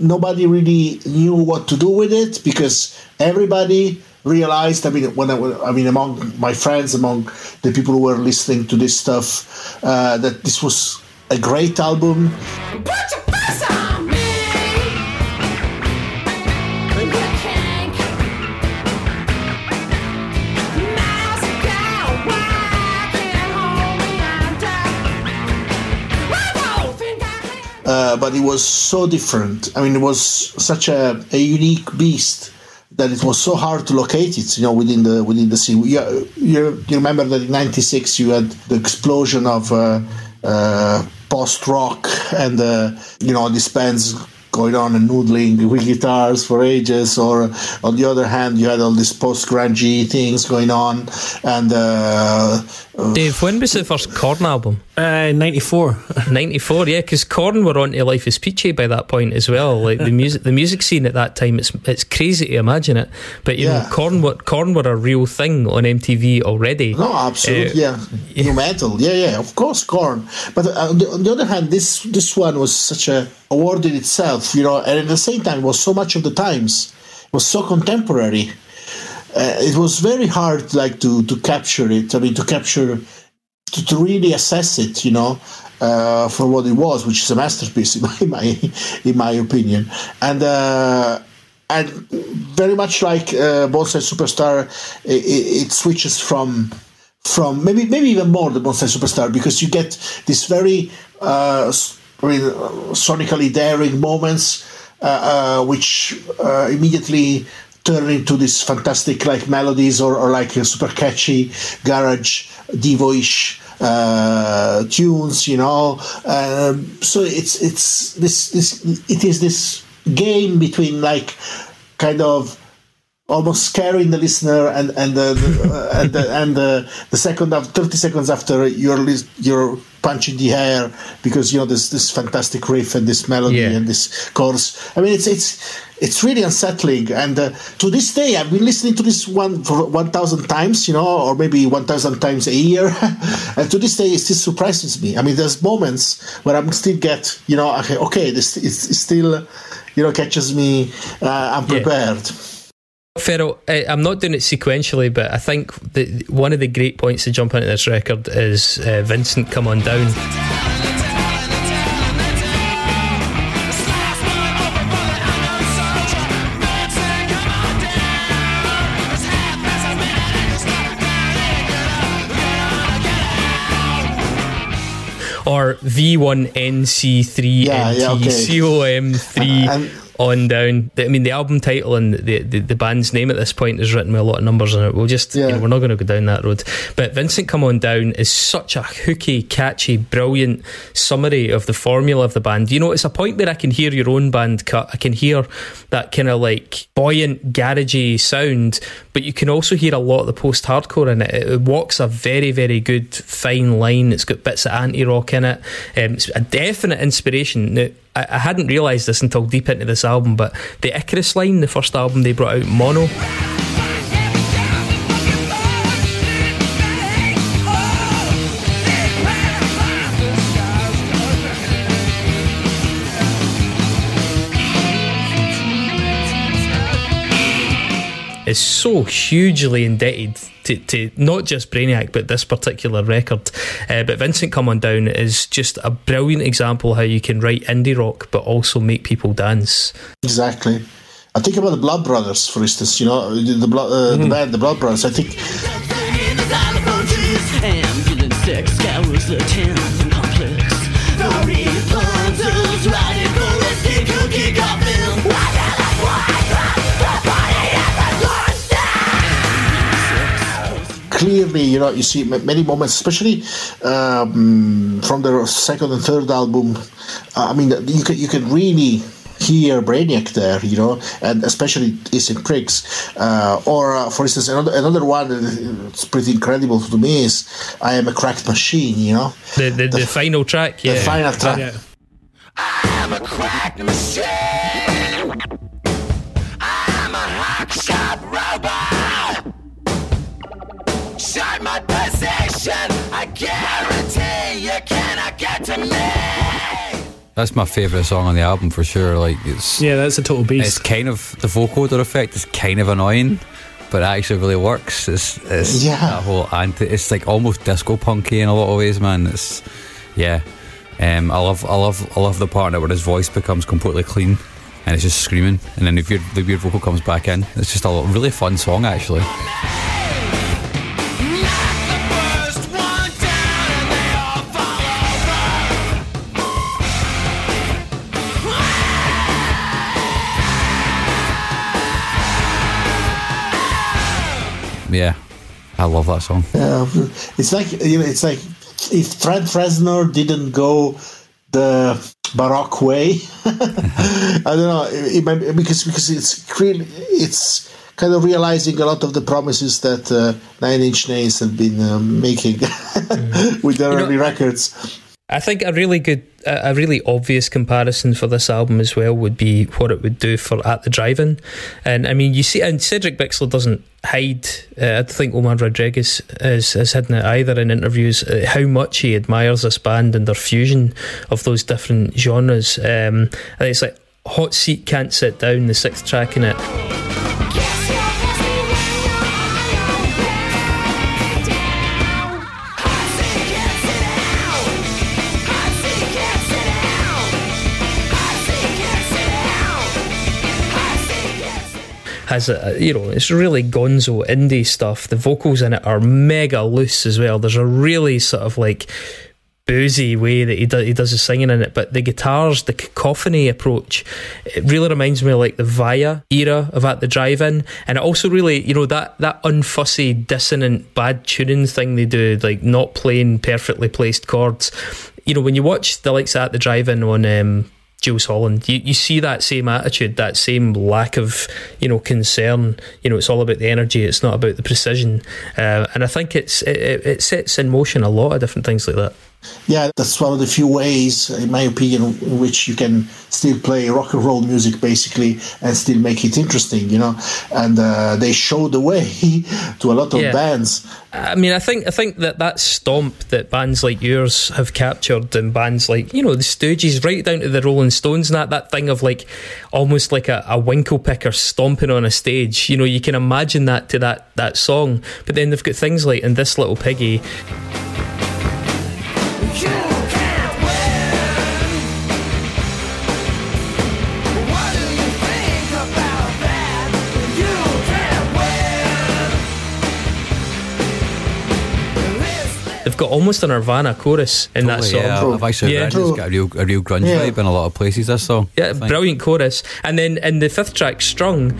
nobody really knew what to do with it, because everybody realized, among my friends, among the people who were listening to this stuff, that this was a great album. Put your face on me. But it was so different. I mean, it was such a unique beast that it was so hard to locate it, within the scene. You remember that in '96 you had the explosion of post-rock and, these bands going on and noodling with guitars for ages, or on the other hand you had all these post-grungy things going on. And Dave, when was the first Korn album? 94, yeah, because Korn were on to Life is Peachy by that point as well. The music scene at that time, it's crazy to imagine it, but you know Korn were a real thing on MTV already. No, absolutely, yeah. New metal, yeah, of course Korn. But on the other hand, this one was such a award in itself, and at the same time it was so much of the times, it was so contemporary. It was very hard to capture it. I mean, to really assess it, for what it was, which is a masterpiece in my opinion. And and very much like Bonsai Superstar, it switches from maybe even more the Bonsai Superstar, because you get this very sonically daring moments which immediately turn into this fantastic melodies or super catchy garage Devo-ish tunes, you know. So it's this it is this game between like kind of almost scaring the listener and the second of 30 seconds after you're punching the air because you know there's this fantastic riff and this melody and this chorus. I mean it's really unsettling. And to this day, I've been listening to this one for 1,000 times, you know, or maybe 1,000 times a year. And to this day, it still surprises me. I mean, there's moments where I'm still get, you know, okay, this it still, you know, catches me unprepared. Yeah. Ferruccio, I'm not doing it sequentially, but I think that one of the great points to jump into this record is Vincent, Come On Down. Or V1NC3NT COM3 on down. I mean, the album title and the band's name at this point is written with a lot of numbers on it. We'll just, you know, we're not going to go down that road. But Vincent Come On Down is such a hooky, catchy, brilliant summary of the formula of the band. You know, it's a point where I can hear your own band cut. I can hear that kind of like buoyant, garagey sound, but you can also hear a lot of the post-hardcore in it. It walks a very, very good, fine line. It's got bits of anti-rock in it. It's a definite inspiration. Now, I hadn't realised this until deep into this album, but the Icarus line, the first album they brought out, Mono. Is so hugely indebted to not just Brainiac but this particular record, but Vincent Come On Down is just a brilliant example how you can write indie rock but also make people dance. Exactly. I think about the Blood Brothers, for instance, you know, the band The Blood Brothers. I think clearly, you know, you see many moments, especially from their second and third album. I mean, you can really hear Brainiac there, you know, and especially Is It Pricks. Or, for instance, another one that's pretty incredible to me is I Am a Cracked Machine, you know. The final track, yeah. The final track. Yeah. I am a cracked machine. I am a hot-shot robot. Shut my possession, I guarantee you cannot get to me. That's my favourite song on the album for sure. Like it's that's a total beast. It's kind of the vocoder effect is kind of annoying, but it actually really works. It's that whole it's like almost disco punky in a lot of ways, man. It's I love the part in it where his voice becomes completely clean and it's just screaming, and then the weird vocal comes back in. It's just a really fun song actually. Yeah, I love that song. It's like, you know, it's like if Trent Reznor didn't go the Baroque way. I don't know. It might be, because it's kind of realizing a lot of the promises that Nine Inch Nails have been making with their early records. I think a really obvious comparison for this album as well would be what it would do for At The Drive-In. And I mean, you see, and Cedric Bixler doesn't hide, I don't think Omar Rodriguez has hidden it either in interviews, how much he admires this band and their fusion of those different genres. And it's like Hot Seat Can't Sit Down, the sixth track in it. Has a, you know, it's really gonzo indie stuff. The vocals in it are mega loose as well. There's a really sort of like boozy way that he does his singing in it, but the guitars, the cacophony approach, it really reminds me of like the Via era of At The Drive-In, and it also really, you know, that unfussy, dissonant, bad tuning thing they do, like not playing perfectly placed chords. You know, when you watch the likes of At The Drive-In on Jules Holland, you see that same attitude, that same lack of, you know, concern. You know, it's all about the energy, it's not about the precision, and I think it sets in motion a lot of different things like that. Yeah, that's one of the few ways, in my opinion, in which you can still play rock and roll music, basically, and still make it interesting, you know. And they showed the way to a lot of bands. I mean, I think that stomp that bands like yours have captured, and bands like, you know, the Stooges, right down to the Rolling Stones, and that thing of like almost like a winkle picker stomping on a stage. You know, you can imagine that to that song, but then they've got things like In This Little Piggy. Got almost a Nirvana chorus in that song. Yeah, It's got a real grunge vibe in a lot of places, this song. Yeah, brilliant chorus. And then in the fifth track, Strung.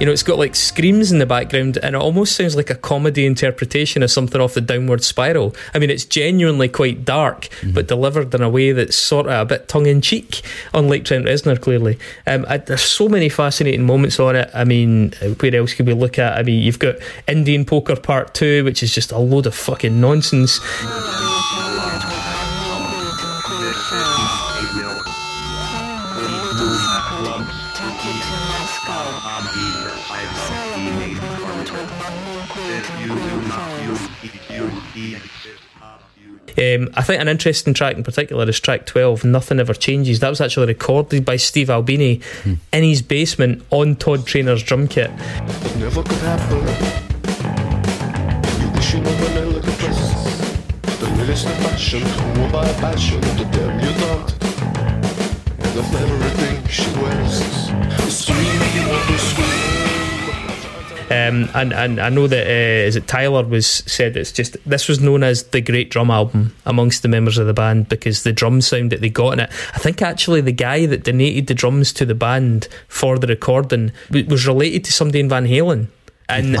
You know, it's got like screams in the background, and it almost sounds like a comedy interpretation of something off The Downward Spiral. I mean, it's genuinely quite dark, but delivered in a way that's sort of a bit tongue-in-cheek, unlike Trent Reznor, clearly. There's so many fascinating moments on it. I mean, where else could we look at? I mean, you've got Indian Poker Part 2, which is just a load of fucking nonsense. I think an interesting track in particular is track 12, Nothing Ever Changes. That was actually recorded by Steve Albini in his basement on Todd Trainor's drum kit. It never could happen. You wish you were an elegant presence. The realest of passion, won by passion, the damn you thought. And of everything she wears, the scream you want to scream. And I know that Tyler said it's just, this was known as the great drum album amongst the members of the band, because the drum sound that they got in it, I think actually the guy that donated the drums to the band for the recording was related to somebody in Van Halen, and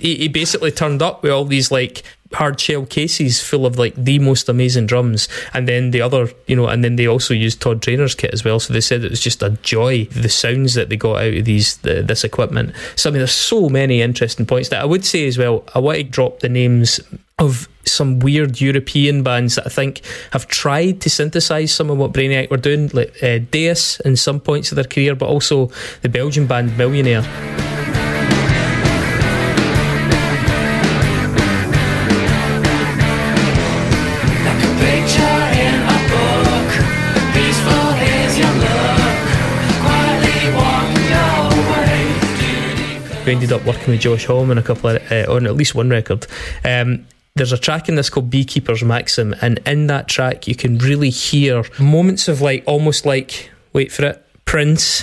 he basically turned up with all these like hard shell cases full of like the most amazing drums, and then the other, you know, and then they also used Todd Trainor's kit as well. So they said it was just a joy, the sounds that they got out of this equipment. So I mean, there's so many interesting points. That I would say as well, I want to drop the names of some weird European bands that I think have tried to synthesise some of what Brainiac were doing, like Deus in some points of their career, but also the Belgian band Millionaire. We ended up working with Josh Holman on at least one record. There's a track in this called Beekeeper's Maxim, and in that track you can really hear moments of like, almost like, wait for it, Prince,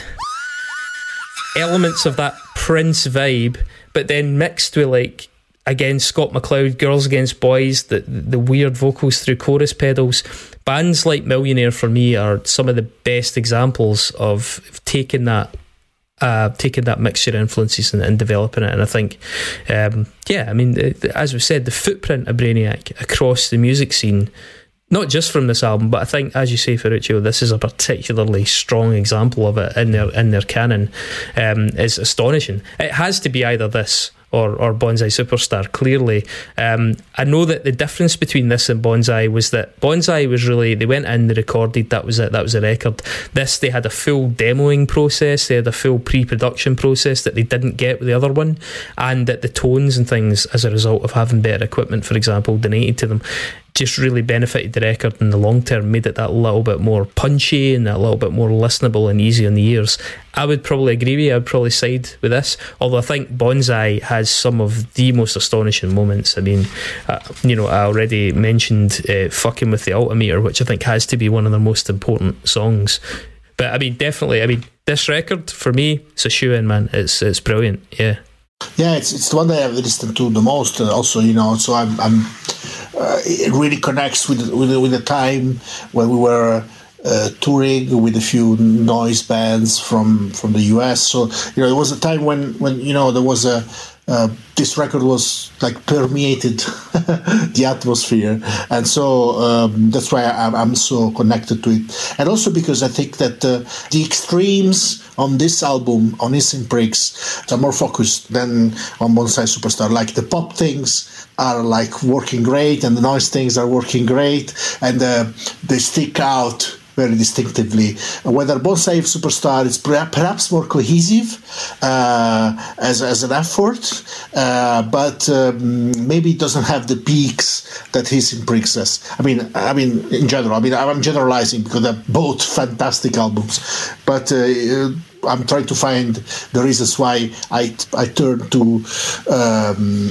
elements of that Prince vibe, but then mixed with like, again, Scott McLeod, Girls Against Boys, the weird vocals through chorus pedals. Bands like Millionaire for me are some of the best examples of taking that mixture of influences and developing it. And I think, I mean, as we said, the footprint of Brainiac across the music scene, not just from this album, but I think, as you say, Ferruccio, this is a particularly strong example of it in their canon. It's astonishing. It has to be either this or Bonsai Superstar, clearly. I know that the difference between this and Bonsai was that Bonsai was really, they went in, they recorded, that was it, that was a record. This, they had a full demoing process, they had a full pre-production process that they didn't get with the other one, and that the tones and things, as a result of having better equipment, for example, donated to them, just really benefited the record in the long term, made it that little bit more punchy and a little bit more listenable and easy on the ears. I would probably agree with you. I would probably side with this, although I think Bonsai has some of the most astonishing moments. I mean, I already mentioned Fucking With The Altimeter, which I think has to be one of the most important songs. But I mean, definitely, I mean, this record for me, it's a shoe-in, man. It's brilliant. Yeah, it's the one that I've listened to the most. Also, so I'm it really connects with the time when we were touring with a few noise bands from the US. So it was a time when there was a. This record was like permeated the atmosphere, and so that's why I'm so connected to it, and also because I think that the extremes on this album, on Hissing Pricks, are more focused than on Bonsai Superstar. Like the pop things are like working great, and the noise things are working great, and they stick out very distinctively. Whether Bonsai Superstar is perhaps more cohesive as an effort, but maybe it doesn't have the peaks that Hissing Pricks has. I mean, in general. I mean, I'm generalizing because they're both fantastic albums, but I'm trying to find the reasons why I turn to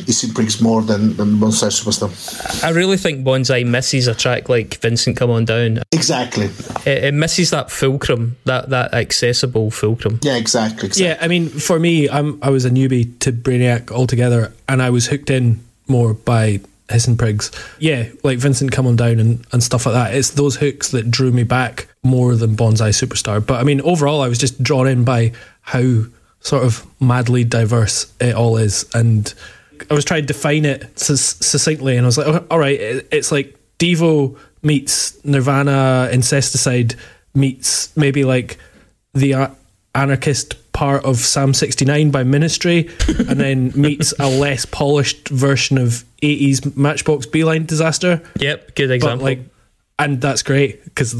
Hissing Pricks more than Bonsai Superstar. I really think Bonsai misses a track like Vincent Come On Down. Exactly. It misses that fulcrum, that accessible fulcrum. Yeah, exactly. Yeah, I mean, for me, I was a newbie to Brainiac altogether, and I was hooked in more by Hissing Pricks. Yeah, like Vincent Come On Down and stuff like that. It's those hooks that drew me back more than Bonsai Superstar. But I mean, overall, I was just drawn in by how sort of madly diverse it all is. And I was trying to define it succinctly, and I was like, oh, all right, it's like Devo meets Nirvana, Incesticide meets maybe like the anarchist part of Sam 69 by Ministry, and then meets a less polished version of 80s Matchbox Beeline Disaster. Yep, good example. But and that's great, because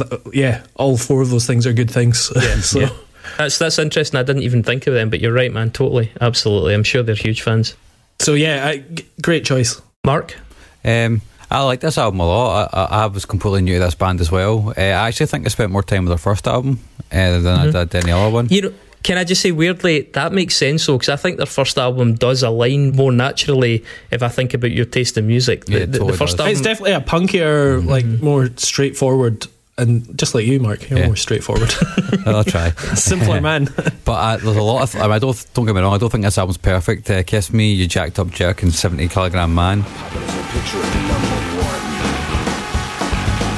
all four of those things are good things. Yeah, so. Yeah. That's interesting. I didn't even think of them, but you're right, man. Totally, absolutely. I'm sure they're huge fans. So yeah, great choice, Mark. I like this album a lot. I was completely new to this band as well. I actually think I spent more time with their first album than I did any other one. Can I just say, weirdly, that makes sense though, because I think their first album does align more naturally if I think about your taste in music. The first album, it's definitely a punkier, like more straightforward, and just like you, Mark, you're more straightforward. I'll try. Simpler man. But there's a lot of. I don't get me wrong. I don't think this album's perfect. Kiss Me, You Jacked Up Jerk, and 70 Kilogram Man. There's a picture of number one.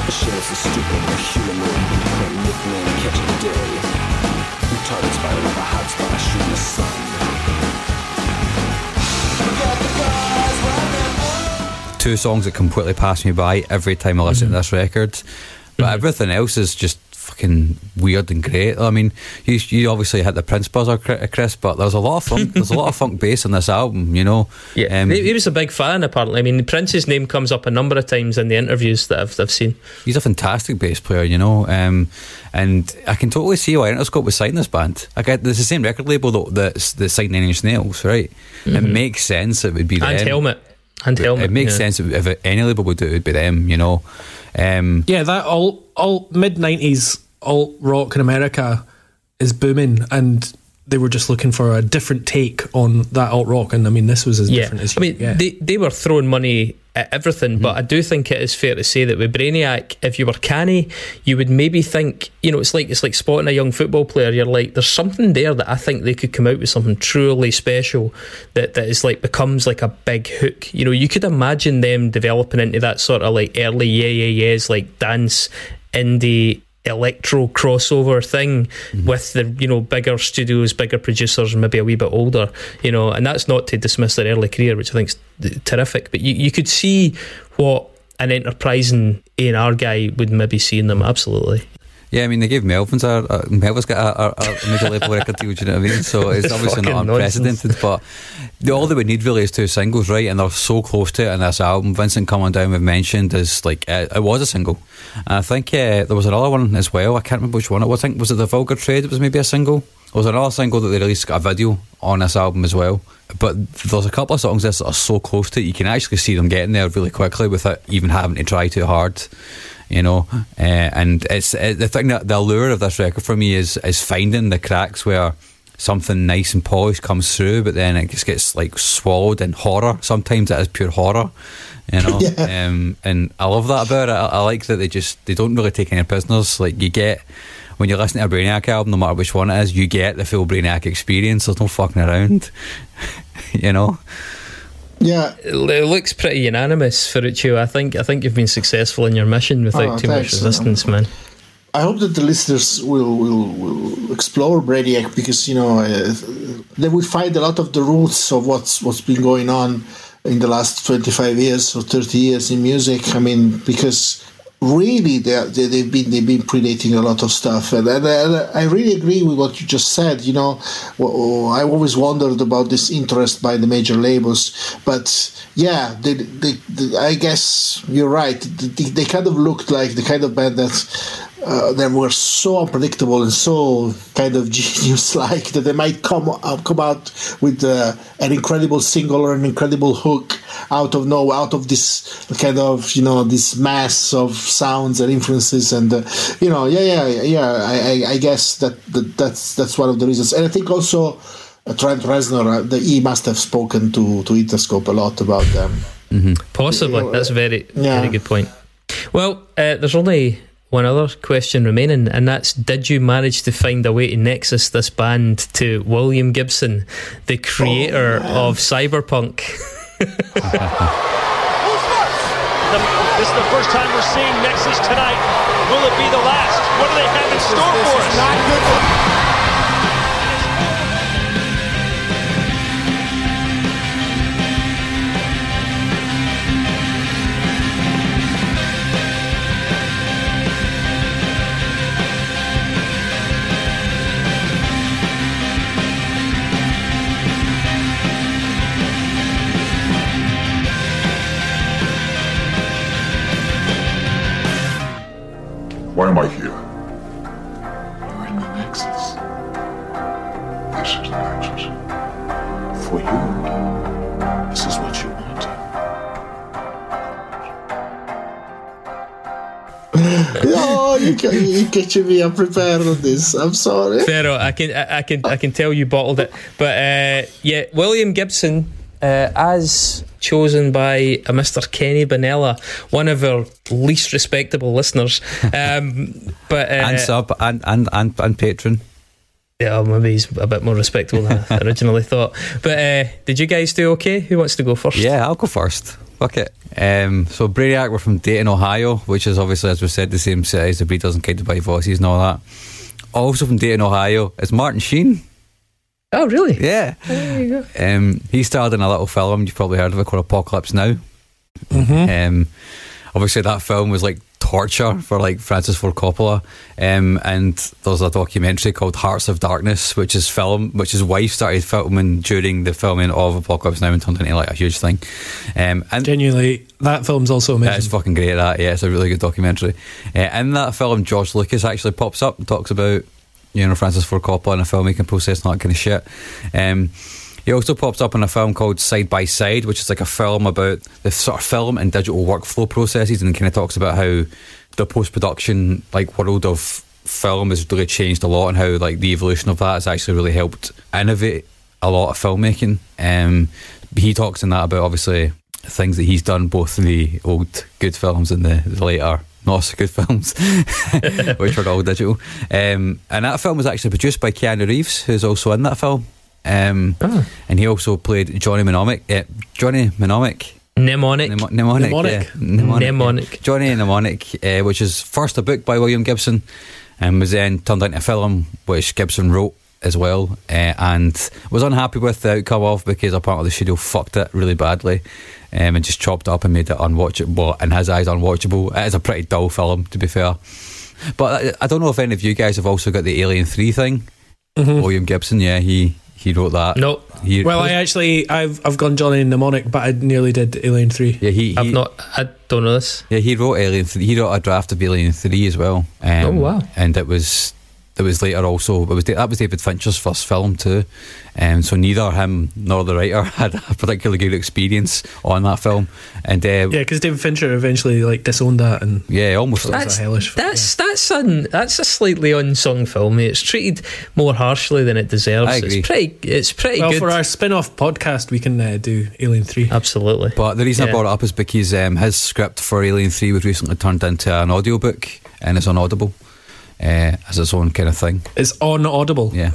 The sheriff's a stupid human with a nickname catching the day. We targets by another hot spot. I shoot in the sun. Two songs that completely pass me by every time I listen to this record. But everything else is just fucking weird and great. I mean, you obviously hit the Prince buzzer, Chris, but there's a lot of funk. There's a lot of funk bass on this album, Yeah, he was a big fan, apparently. I mean, Prince's name comes up a number of times in the interviews that I've seen. He's a fantastic bass player, and I can totally see why Interscope was signing this band. It's the same record label that signed Nine Inch Nails, right? It makes sense. It would be them. And Helmet. It makes sense if any label would do it, it would be them, that all mid-90s alt rock in America is booming, and they were just looking for a different take on that alt rock, and I mean this was as different as they were throwing money at everything, but I do think it is fair to say that with Brainiac, if you were canny, you would maybe think, it's like spotting a young football player. You're like, there's something there that I think they could come out with something truly special that is like becomes like a big hook. You could imagine them developing into that sort of like early yeahs, like dance indie electro crossover thing with the bigger studios, bigger producers, and maybe a wee bit older, and that's not to dismiss their early career, which I think is terrific, but you could see what an enterprising A&R guy would maybe see in them. Absolutely. Yeah, I mean, they gave Melvins Melvins got a middle level record deal, do you know what I mean? So it's obviously not unprecedented, but all they would need really is two singles, right? And they're so close to it in this album. Vincent Coming Down, we've mentioned, is like, it was a single. And I think there was another one as well. I can't remember which one it was. I think, was it The Vulgar Trade? It was maybe a single. There was another single that they released, got a video on this album as well. But there's a couple of songs that are so close to it, you can actually see them getting there really quickly without even having to try too hard. You know, and it's the thing that the allure of this record for me is finding the cracks where something nice and polished comes through, but then it just gets like swallowed in horror. Sometimes it is pure horror, you know. Yeah. And I love that about it. I like that they don't really take any prisoners. Like, you get when you listen to a Brainiac album, no matter which one it is, you get the full Brainiac experience. There's no fucking around, you know. Yeah, it looks pretty unanimous, Ferruccio. I think you've been successful in your mission without too much resistance, man. I hope that the listeners will explore Brainiac, because you know they will find a lot of the roots of what's been going on in the last 25 years or 30 years in music. I mean, because really they've been predating a lot of stuff, and I really agree with what you just said. You know, I always wondered about this interest by the major labels, but yeah, they I guess you're right. They kind of looked like the kind of band that they were so unpredictable and so kind of genius-like that they might come out with an incredible single or an incredible hook out of this kind of, you know, this mass of sounds and influences, and you know, I guess that's one of the reasons. And I think also Trent Reznor, he must have spoken to Interscope a lot about them. Mm-hmm. Possibly, you know, that's very good point. Well, there's only one other question remaining, and that's, did you manage to find a way to nexus this band to William Gibson, the creator of cyberpunk? This is the first time we're seeing nexus tonight. Will it be the last? What do they have in store for us? Not good Why am I here? You're in the Nexus. This is the Nexus. For you, this is what you wanted. No, you catching me unprepared on this. I'm sorry. Ferro, I can tell you bottled it. But yeah, William Gibson, as chosen by a Mr. Kenny Bonella, one of our least respectable listeners, but and sub and patron. Yeah, maybe he's a bit more respectable than I originally thought. But did you guys do okay? Who wants to go first? Yeah, I'll go first. Fuck it. So Brainiac were from Dayton, Ohio, which is obviously, as we said, the same city as The Breeders and Kind of By Voices and all that. Also from Dayton, Ohio, is Martin Sheen. Oh, really? Yeah. There you go. He starred in a little film, you've probably heard of it, called Apocalypse Now. Mm-hmm. Obviously, that film was like torture for like Francis Ford Coppola. And there's a documentary called Hearts of Darkness, which his wife started filming during the filming of Apocalypse Now and turned into like a huge thing. And genuinely, that film's also amazing. It's fucking great, that. Yeah, it's a really good documentary. In that film, George Lucas actually pops up and talks about, you know, Francis Ford Coppola and a filmmaking process and all that kind of shit. He also pops up in a film called Side by Side, which is like a film about the sort of film and digital workflow processes, and kind of talks about how the post-production like world of film has really changed a lot, and how like the evolution of that has actually really helped innovate a lot of filmmaking. He talks in that about obviously things that he's done, both in the old good films and the later not so good films, which were all digital. And that film was actually produced by Keanu Reeves, who's also in that film. And he also played Johnny Mnemonic, which is first a book by William Gibson and was then turned into a film, which Gibson wrote as well, and was unhappy with the outcome of, because apparently the studio fucked it really badly, and just chopped it up and made it unwatchable, in his eyes unwatchable. It is a pretty dull film, to be fair, But I don't know if any of you guys have also got the Alien 3 thing. Mm-hmm. William Gibson, yeah, he wrote that. No, nope. Well, I've gone Johnny Mnemonic, but I nearly did Alien 3. Yeah, I don't know this. Yeah, he wrote Alien 3. He wrote a draft of Alien 3 as well. Oh wow! And it was later also. That was David Fincher's first film too. So neither him nor the writer had a particularly good experience on that film. And yeah, because David Fincher eventually disowned that, and almost that's a hellish film. That's a slightly unsung film. It's treated more harshly than it deserves. I agree. It's pretty good. Well, for our spin-off podcast, we can do Alien 3. Absolutely. But the reason I brought it up is because his script for Alien 3 was recently turned into an audiobook, and it's on Audible. As its own kind of thing. It's on Audible. Yeah.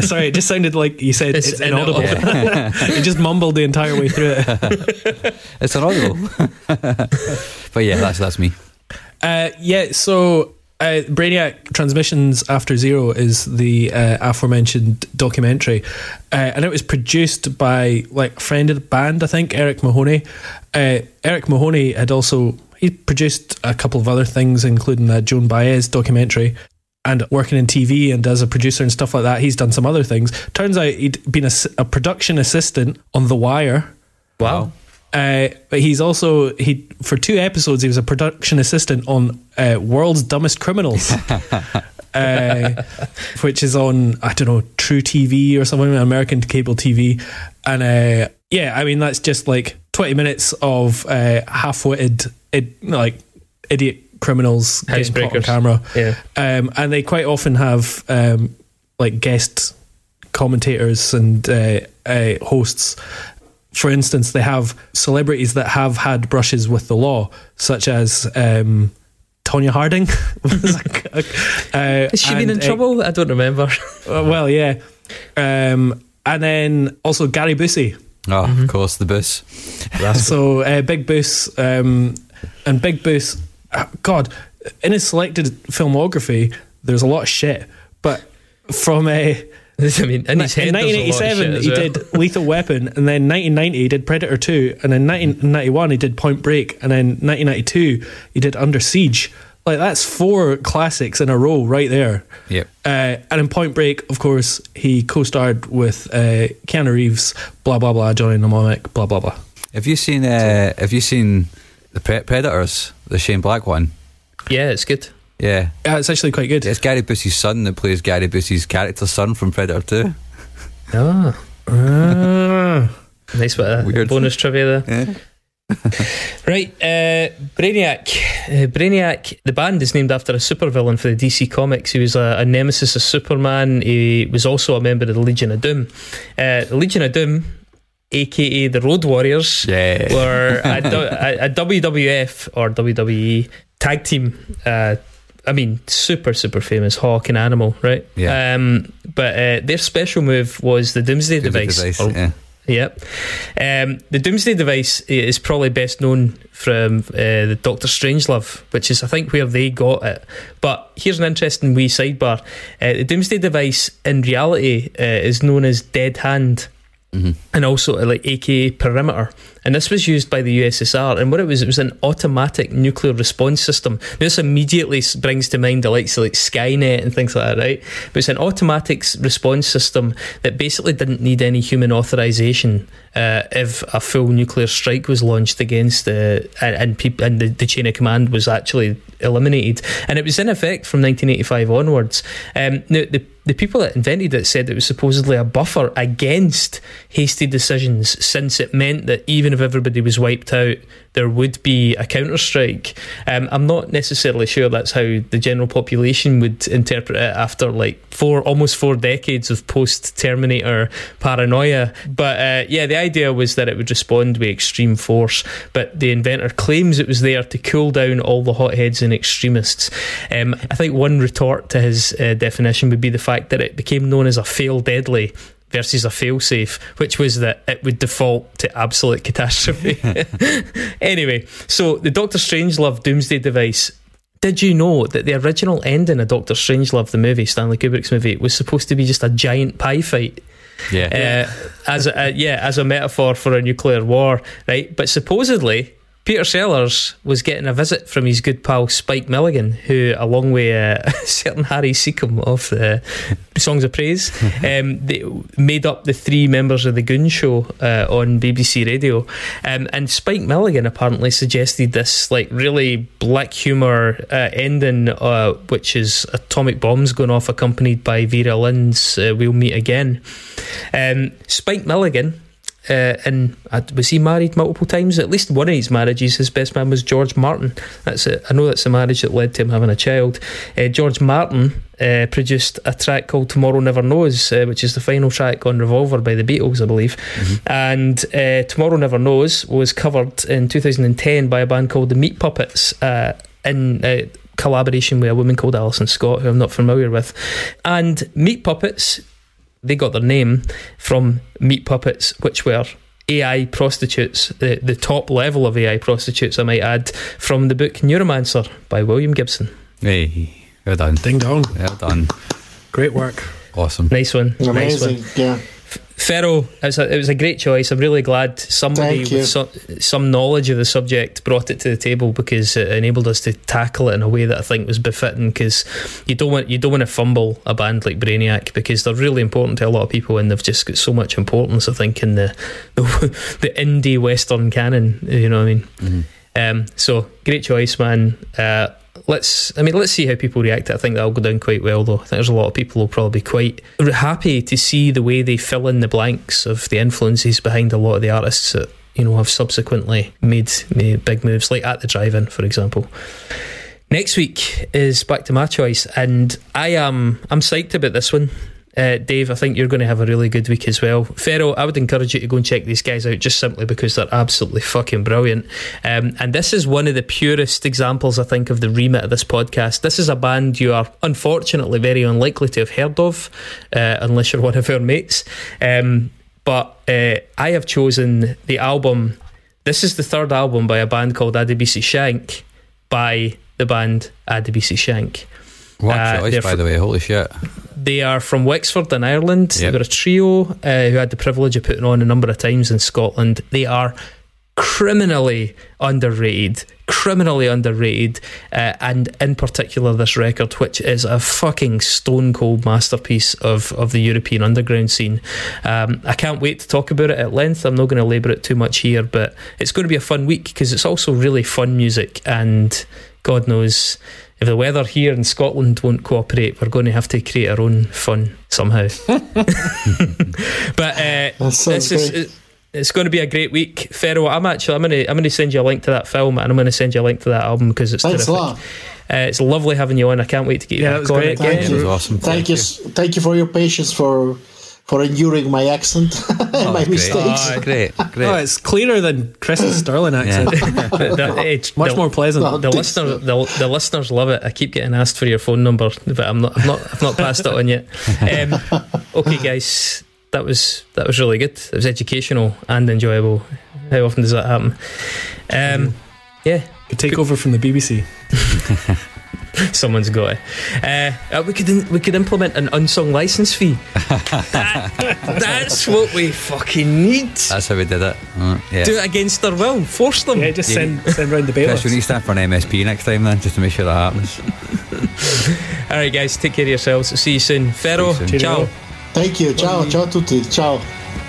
Sorry, it just sounded like you said it's inaudible. Yeah. It just mumbled the entire way through it. It's inaudible. But yeah, that's me. So Brainiac Transmissions After Zero is the aforementioned documentary, and it was produced by a friend of the band, I think, Eric Mahoney. Eric Mahoney had also... He produced a couple of other things, including a Joan Baez documentary, and working in TV and as a producer and stuff like that, he's done some other things. Turns out he'd been a production assistant on The Wire. Wow. But he's also, for 2 episodes, he was a production assistant on World's Dumbest Criminals, which is on, I don't know, True TV or something, American cable TV. And that's just 20 minutes of half-witted idiot criminals getting caught on camera, and they quite often have guest commentators and hosts. For instance, they have celebrities that have had brushes with the law, such as Tonya Harding. Has she been in trouble? I don't remember. Well, yeah, and then also Gary Busey. Oh, mm-hmm. Of course, the Bus. So Big Bus, and Big Bus, God, in his selected filmography, there's a lot of shit. But from in 1987, he did Lethal Weapon, and then 1990 he did Predator 2, and then 1991 he did Point Break, and then 1992 he did Under Siege. That's 4 classics in a row right there. Yep. And in Point Break, of course, he co-starred with Keanu Reeves, blah blah blah, Johnny Mnemonic, blah blah blah. Have you seen the Predators, the Shane Black one? Yeah, it's good. Yeah, it's actually quite good. It's Gary Busey's son that plays Gary Busey's character's son from Predator 2. Oh. Nice bit of weird bonus trivia there. Yeah. Right, Brainiac, the band is named after a supervillain for the DC Comics. He was a nemesis of Superman. He was also a member of the Legion of Doom. The Legion of Doom, aka the Road Warriors, were a WWF or WWE tag team. Super, super famous. Hawk and Animal, right? Yeah. But their special move was the Doomsday Device. Yep. The Doomsday Device is probably best known from the Doctor Strangelove, which is, I think, where they got it. But here's an interesting wee sidebar. The Doomsday Device, in reality, is known as Dead Hand, mm-hmm. and also aka Perimeter. And this was used by the USSR. And what it was an automatic nuclear response system. Now, this immediately brings to mind the likes of Skynet and things like that, right? But it's an automatic response system that basically didn't need any human authorization if a full nuclear strike was launched against the chain of command was actually eliminated. And it was in effect from 1985 onwards. Now, the people that invented it said it was supposedly a buffer against hasty decisions, since it meant that even if everybody was wiped out, there would be a counter-strike. I'm not necessarily sure that's how the general population would interpret it after almost four decades of post-Terminator paranoia. But the idea was that it would respond with extreme force, but the inventor claims it was there to cool down all the hotheads and extremists. I think one retort to his definition would be the fact that it became known as a fail deadly versus a fail-safe, which was that it would default to absolute catastrophe. Anyway, so the Doctor Strangelove Doomsday Device. Did you know that the original ending of Doctor Strangelove, the movie, Stanley Kubrick's movie, was supposed to be just a giant pie fight? Yeah. As a metaphor for a nuclear war, right? But supposedly Peter Sellers was getting a visit from his good pal Spike Milligan, who, along with a certain Harry Seacombe of the Songs of Praise, they made up the three members of the Goon Show on BBC Radio. And Spike Milligan apparently suggested this like really black humour ending, which is atomic bombs going off, accompanied by Vera Lynn's "We'll Meet Again." Spike Milligan. And was he married multiple times? At least one of his marriages, his best man was George Martin. That's it. I know that's the marriage that led to him having a child. George Martin produced a track called Tomorrow Never Knows, which is the final track on Revolver by the Beatles, I believe. And Tomorrow Never Knows was covered in 2010 by a band called the Meat Puppets in collaboration with a woman called Alison Scott, who I'm not familiar with. And Meat Puppets, they got their name from meat puppets, which were AI prostitutes, the top level of AI prostitutes, I might add, from the book Neuromancer by William Gibson. Hey, well done. Ding dong. Well done. Great work. Awesome. Nice one. Amazing. Nice one. Yeah. Ferro, it was a great choice. I'm really glad somebody with some knowledge of the subject brought it to the table, because it enabled us to tackle it in a way that I think was befitting, because you don't want to fumble a band like Brainiac, because they're really important to a lot of people, and they've just got so much importance, I think, in the indie Western canon, you know what I mean? So great choice, man. Let's see how people react. I think that'll go down quite well, though. I think there's a lot of people who'll probably be quite happy to see the way they fill in the blanks of the influences behind a lot of the artists that, you know, have subsequently made big moves, like At The Drive-In, for example. Next week is back to my choice, and I'm psyched about this one. Dave, I think you're going to have a really good week as well. Ferro, I would encourage you to go and check these guys out, just simply because they're absolutely fucking brilliant. And this is one of the purest examples, I think, of the remit of this podcast. This is a band you are unfortunately very unlikely to have heard of, unless you're one of our mates. But I have chosen the album. This is the third album by a band called Adebisi Shank, by the band Adebisi Shank. What choice, by the way, holy shit. They are from Wexford in Ireland. Yep. They were a trio who had the privilege of putting on a number of times in Scotland. They are criminally underrated, and in particular this record, which is a fucking stone cold masterpiece of the European underground scene. I can't wait to talk about it at length. I'm not going to labour it too much here, but it's going to be a fun week, because it's also really fun music, and God knows, if the weather here in Scotland won't cooperate, we're going to have to create our own fun somehow. It's going to be a great week, Ferro. I'm going to send you a link to that film, and I'm going to send you a link to that album, because it's terrific. It's lovely having you on. I can't wait to get you back on it again. It was awesome. Thank you. Thank you for your patience for enduring my accent and my mistakes. Great. Oh, it's clearer than Chris's Sterling accent. Much more pleasant. The listeners love it. I keep getting asked for your phone number, but I've not passed it on yet. Okay, guys, that was really good. It was educational and enjoyable. How often does that happen? Yeah, could take over from the BBC. Someone's got it. We could implement an unsung license fee. That's what we fucking need. That's how we did it. Yeah. Do it against their will. Force them. Yeah, just send round the bailiffs. Chris, we need to stand for an MSP next time then, just to make sure that happens. Alright guys, take care of yourselves. See you soon. Ferro, ciao. Thank you. Ciao, ciao tutti. Ciao.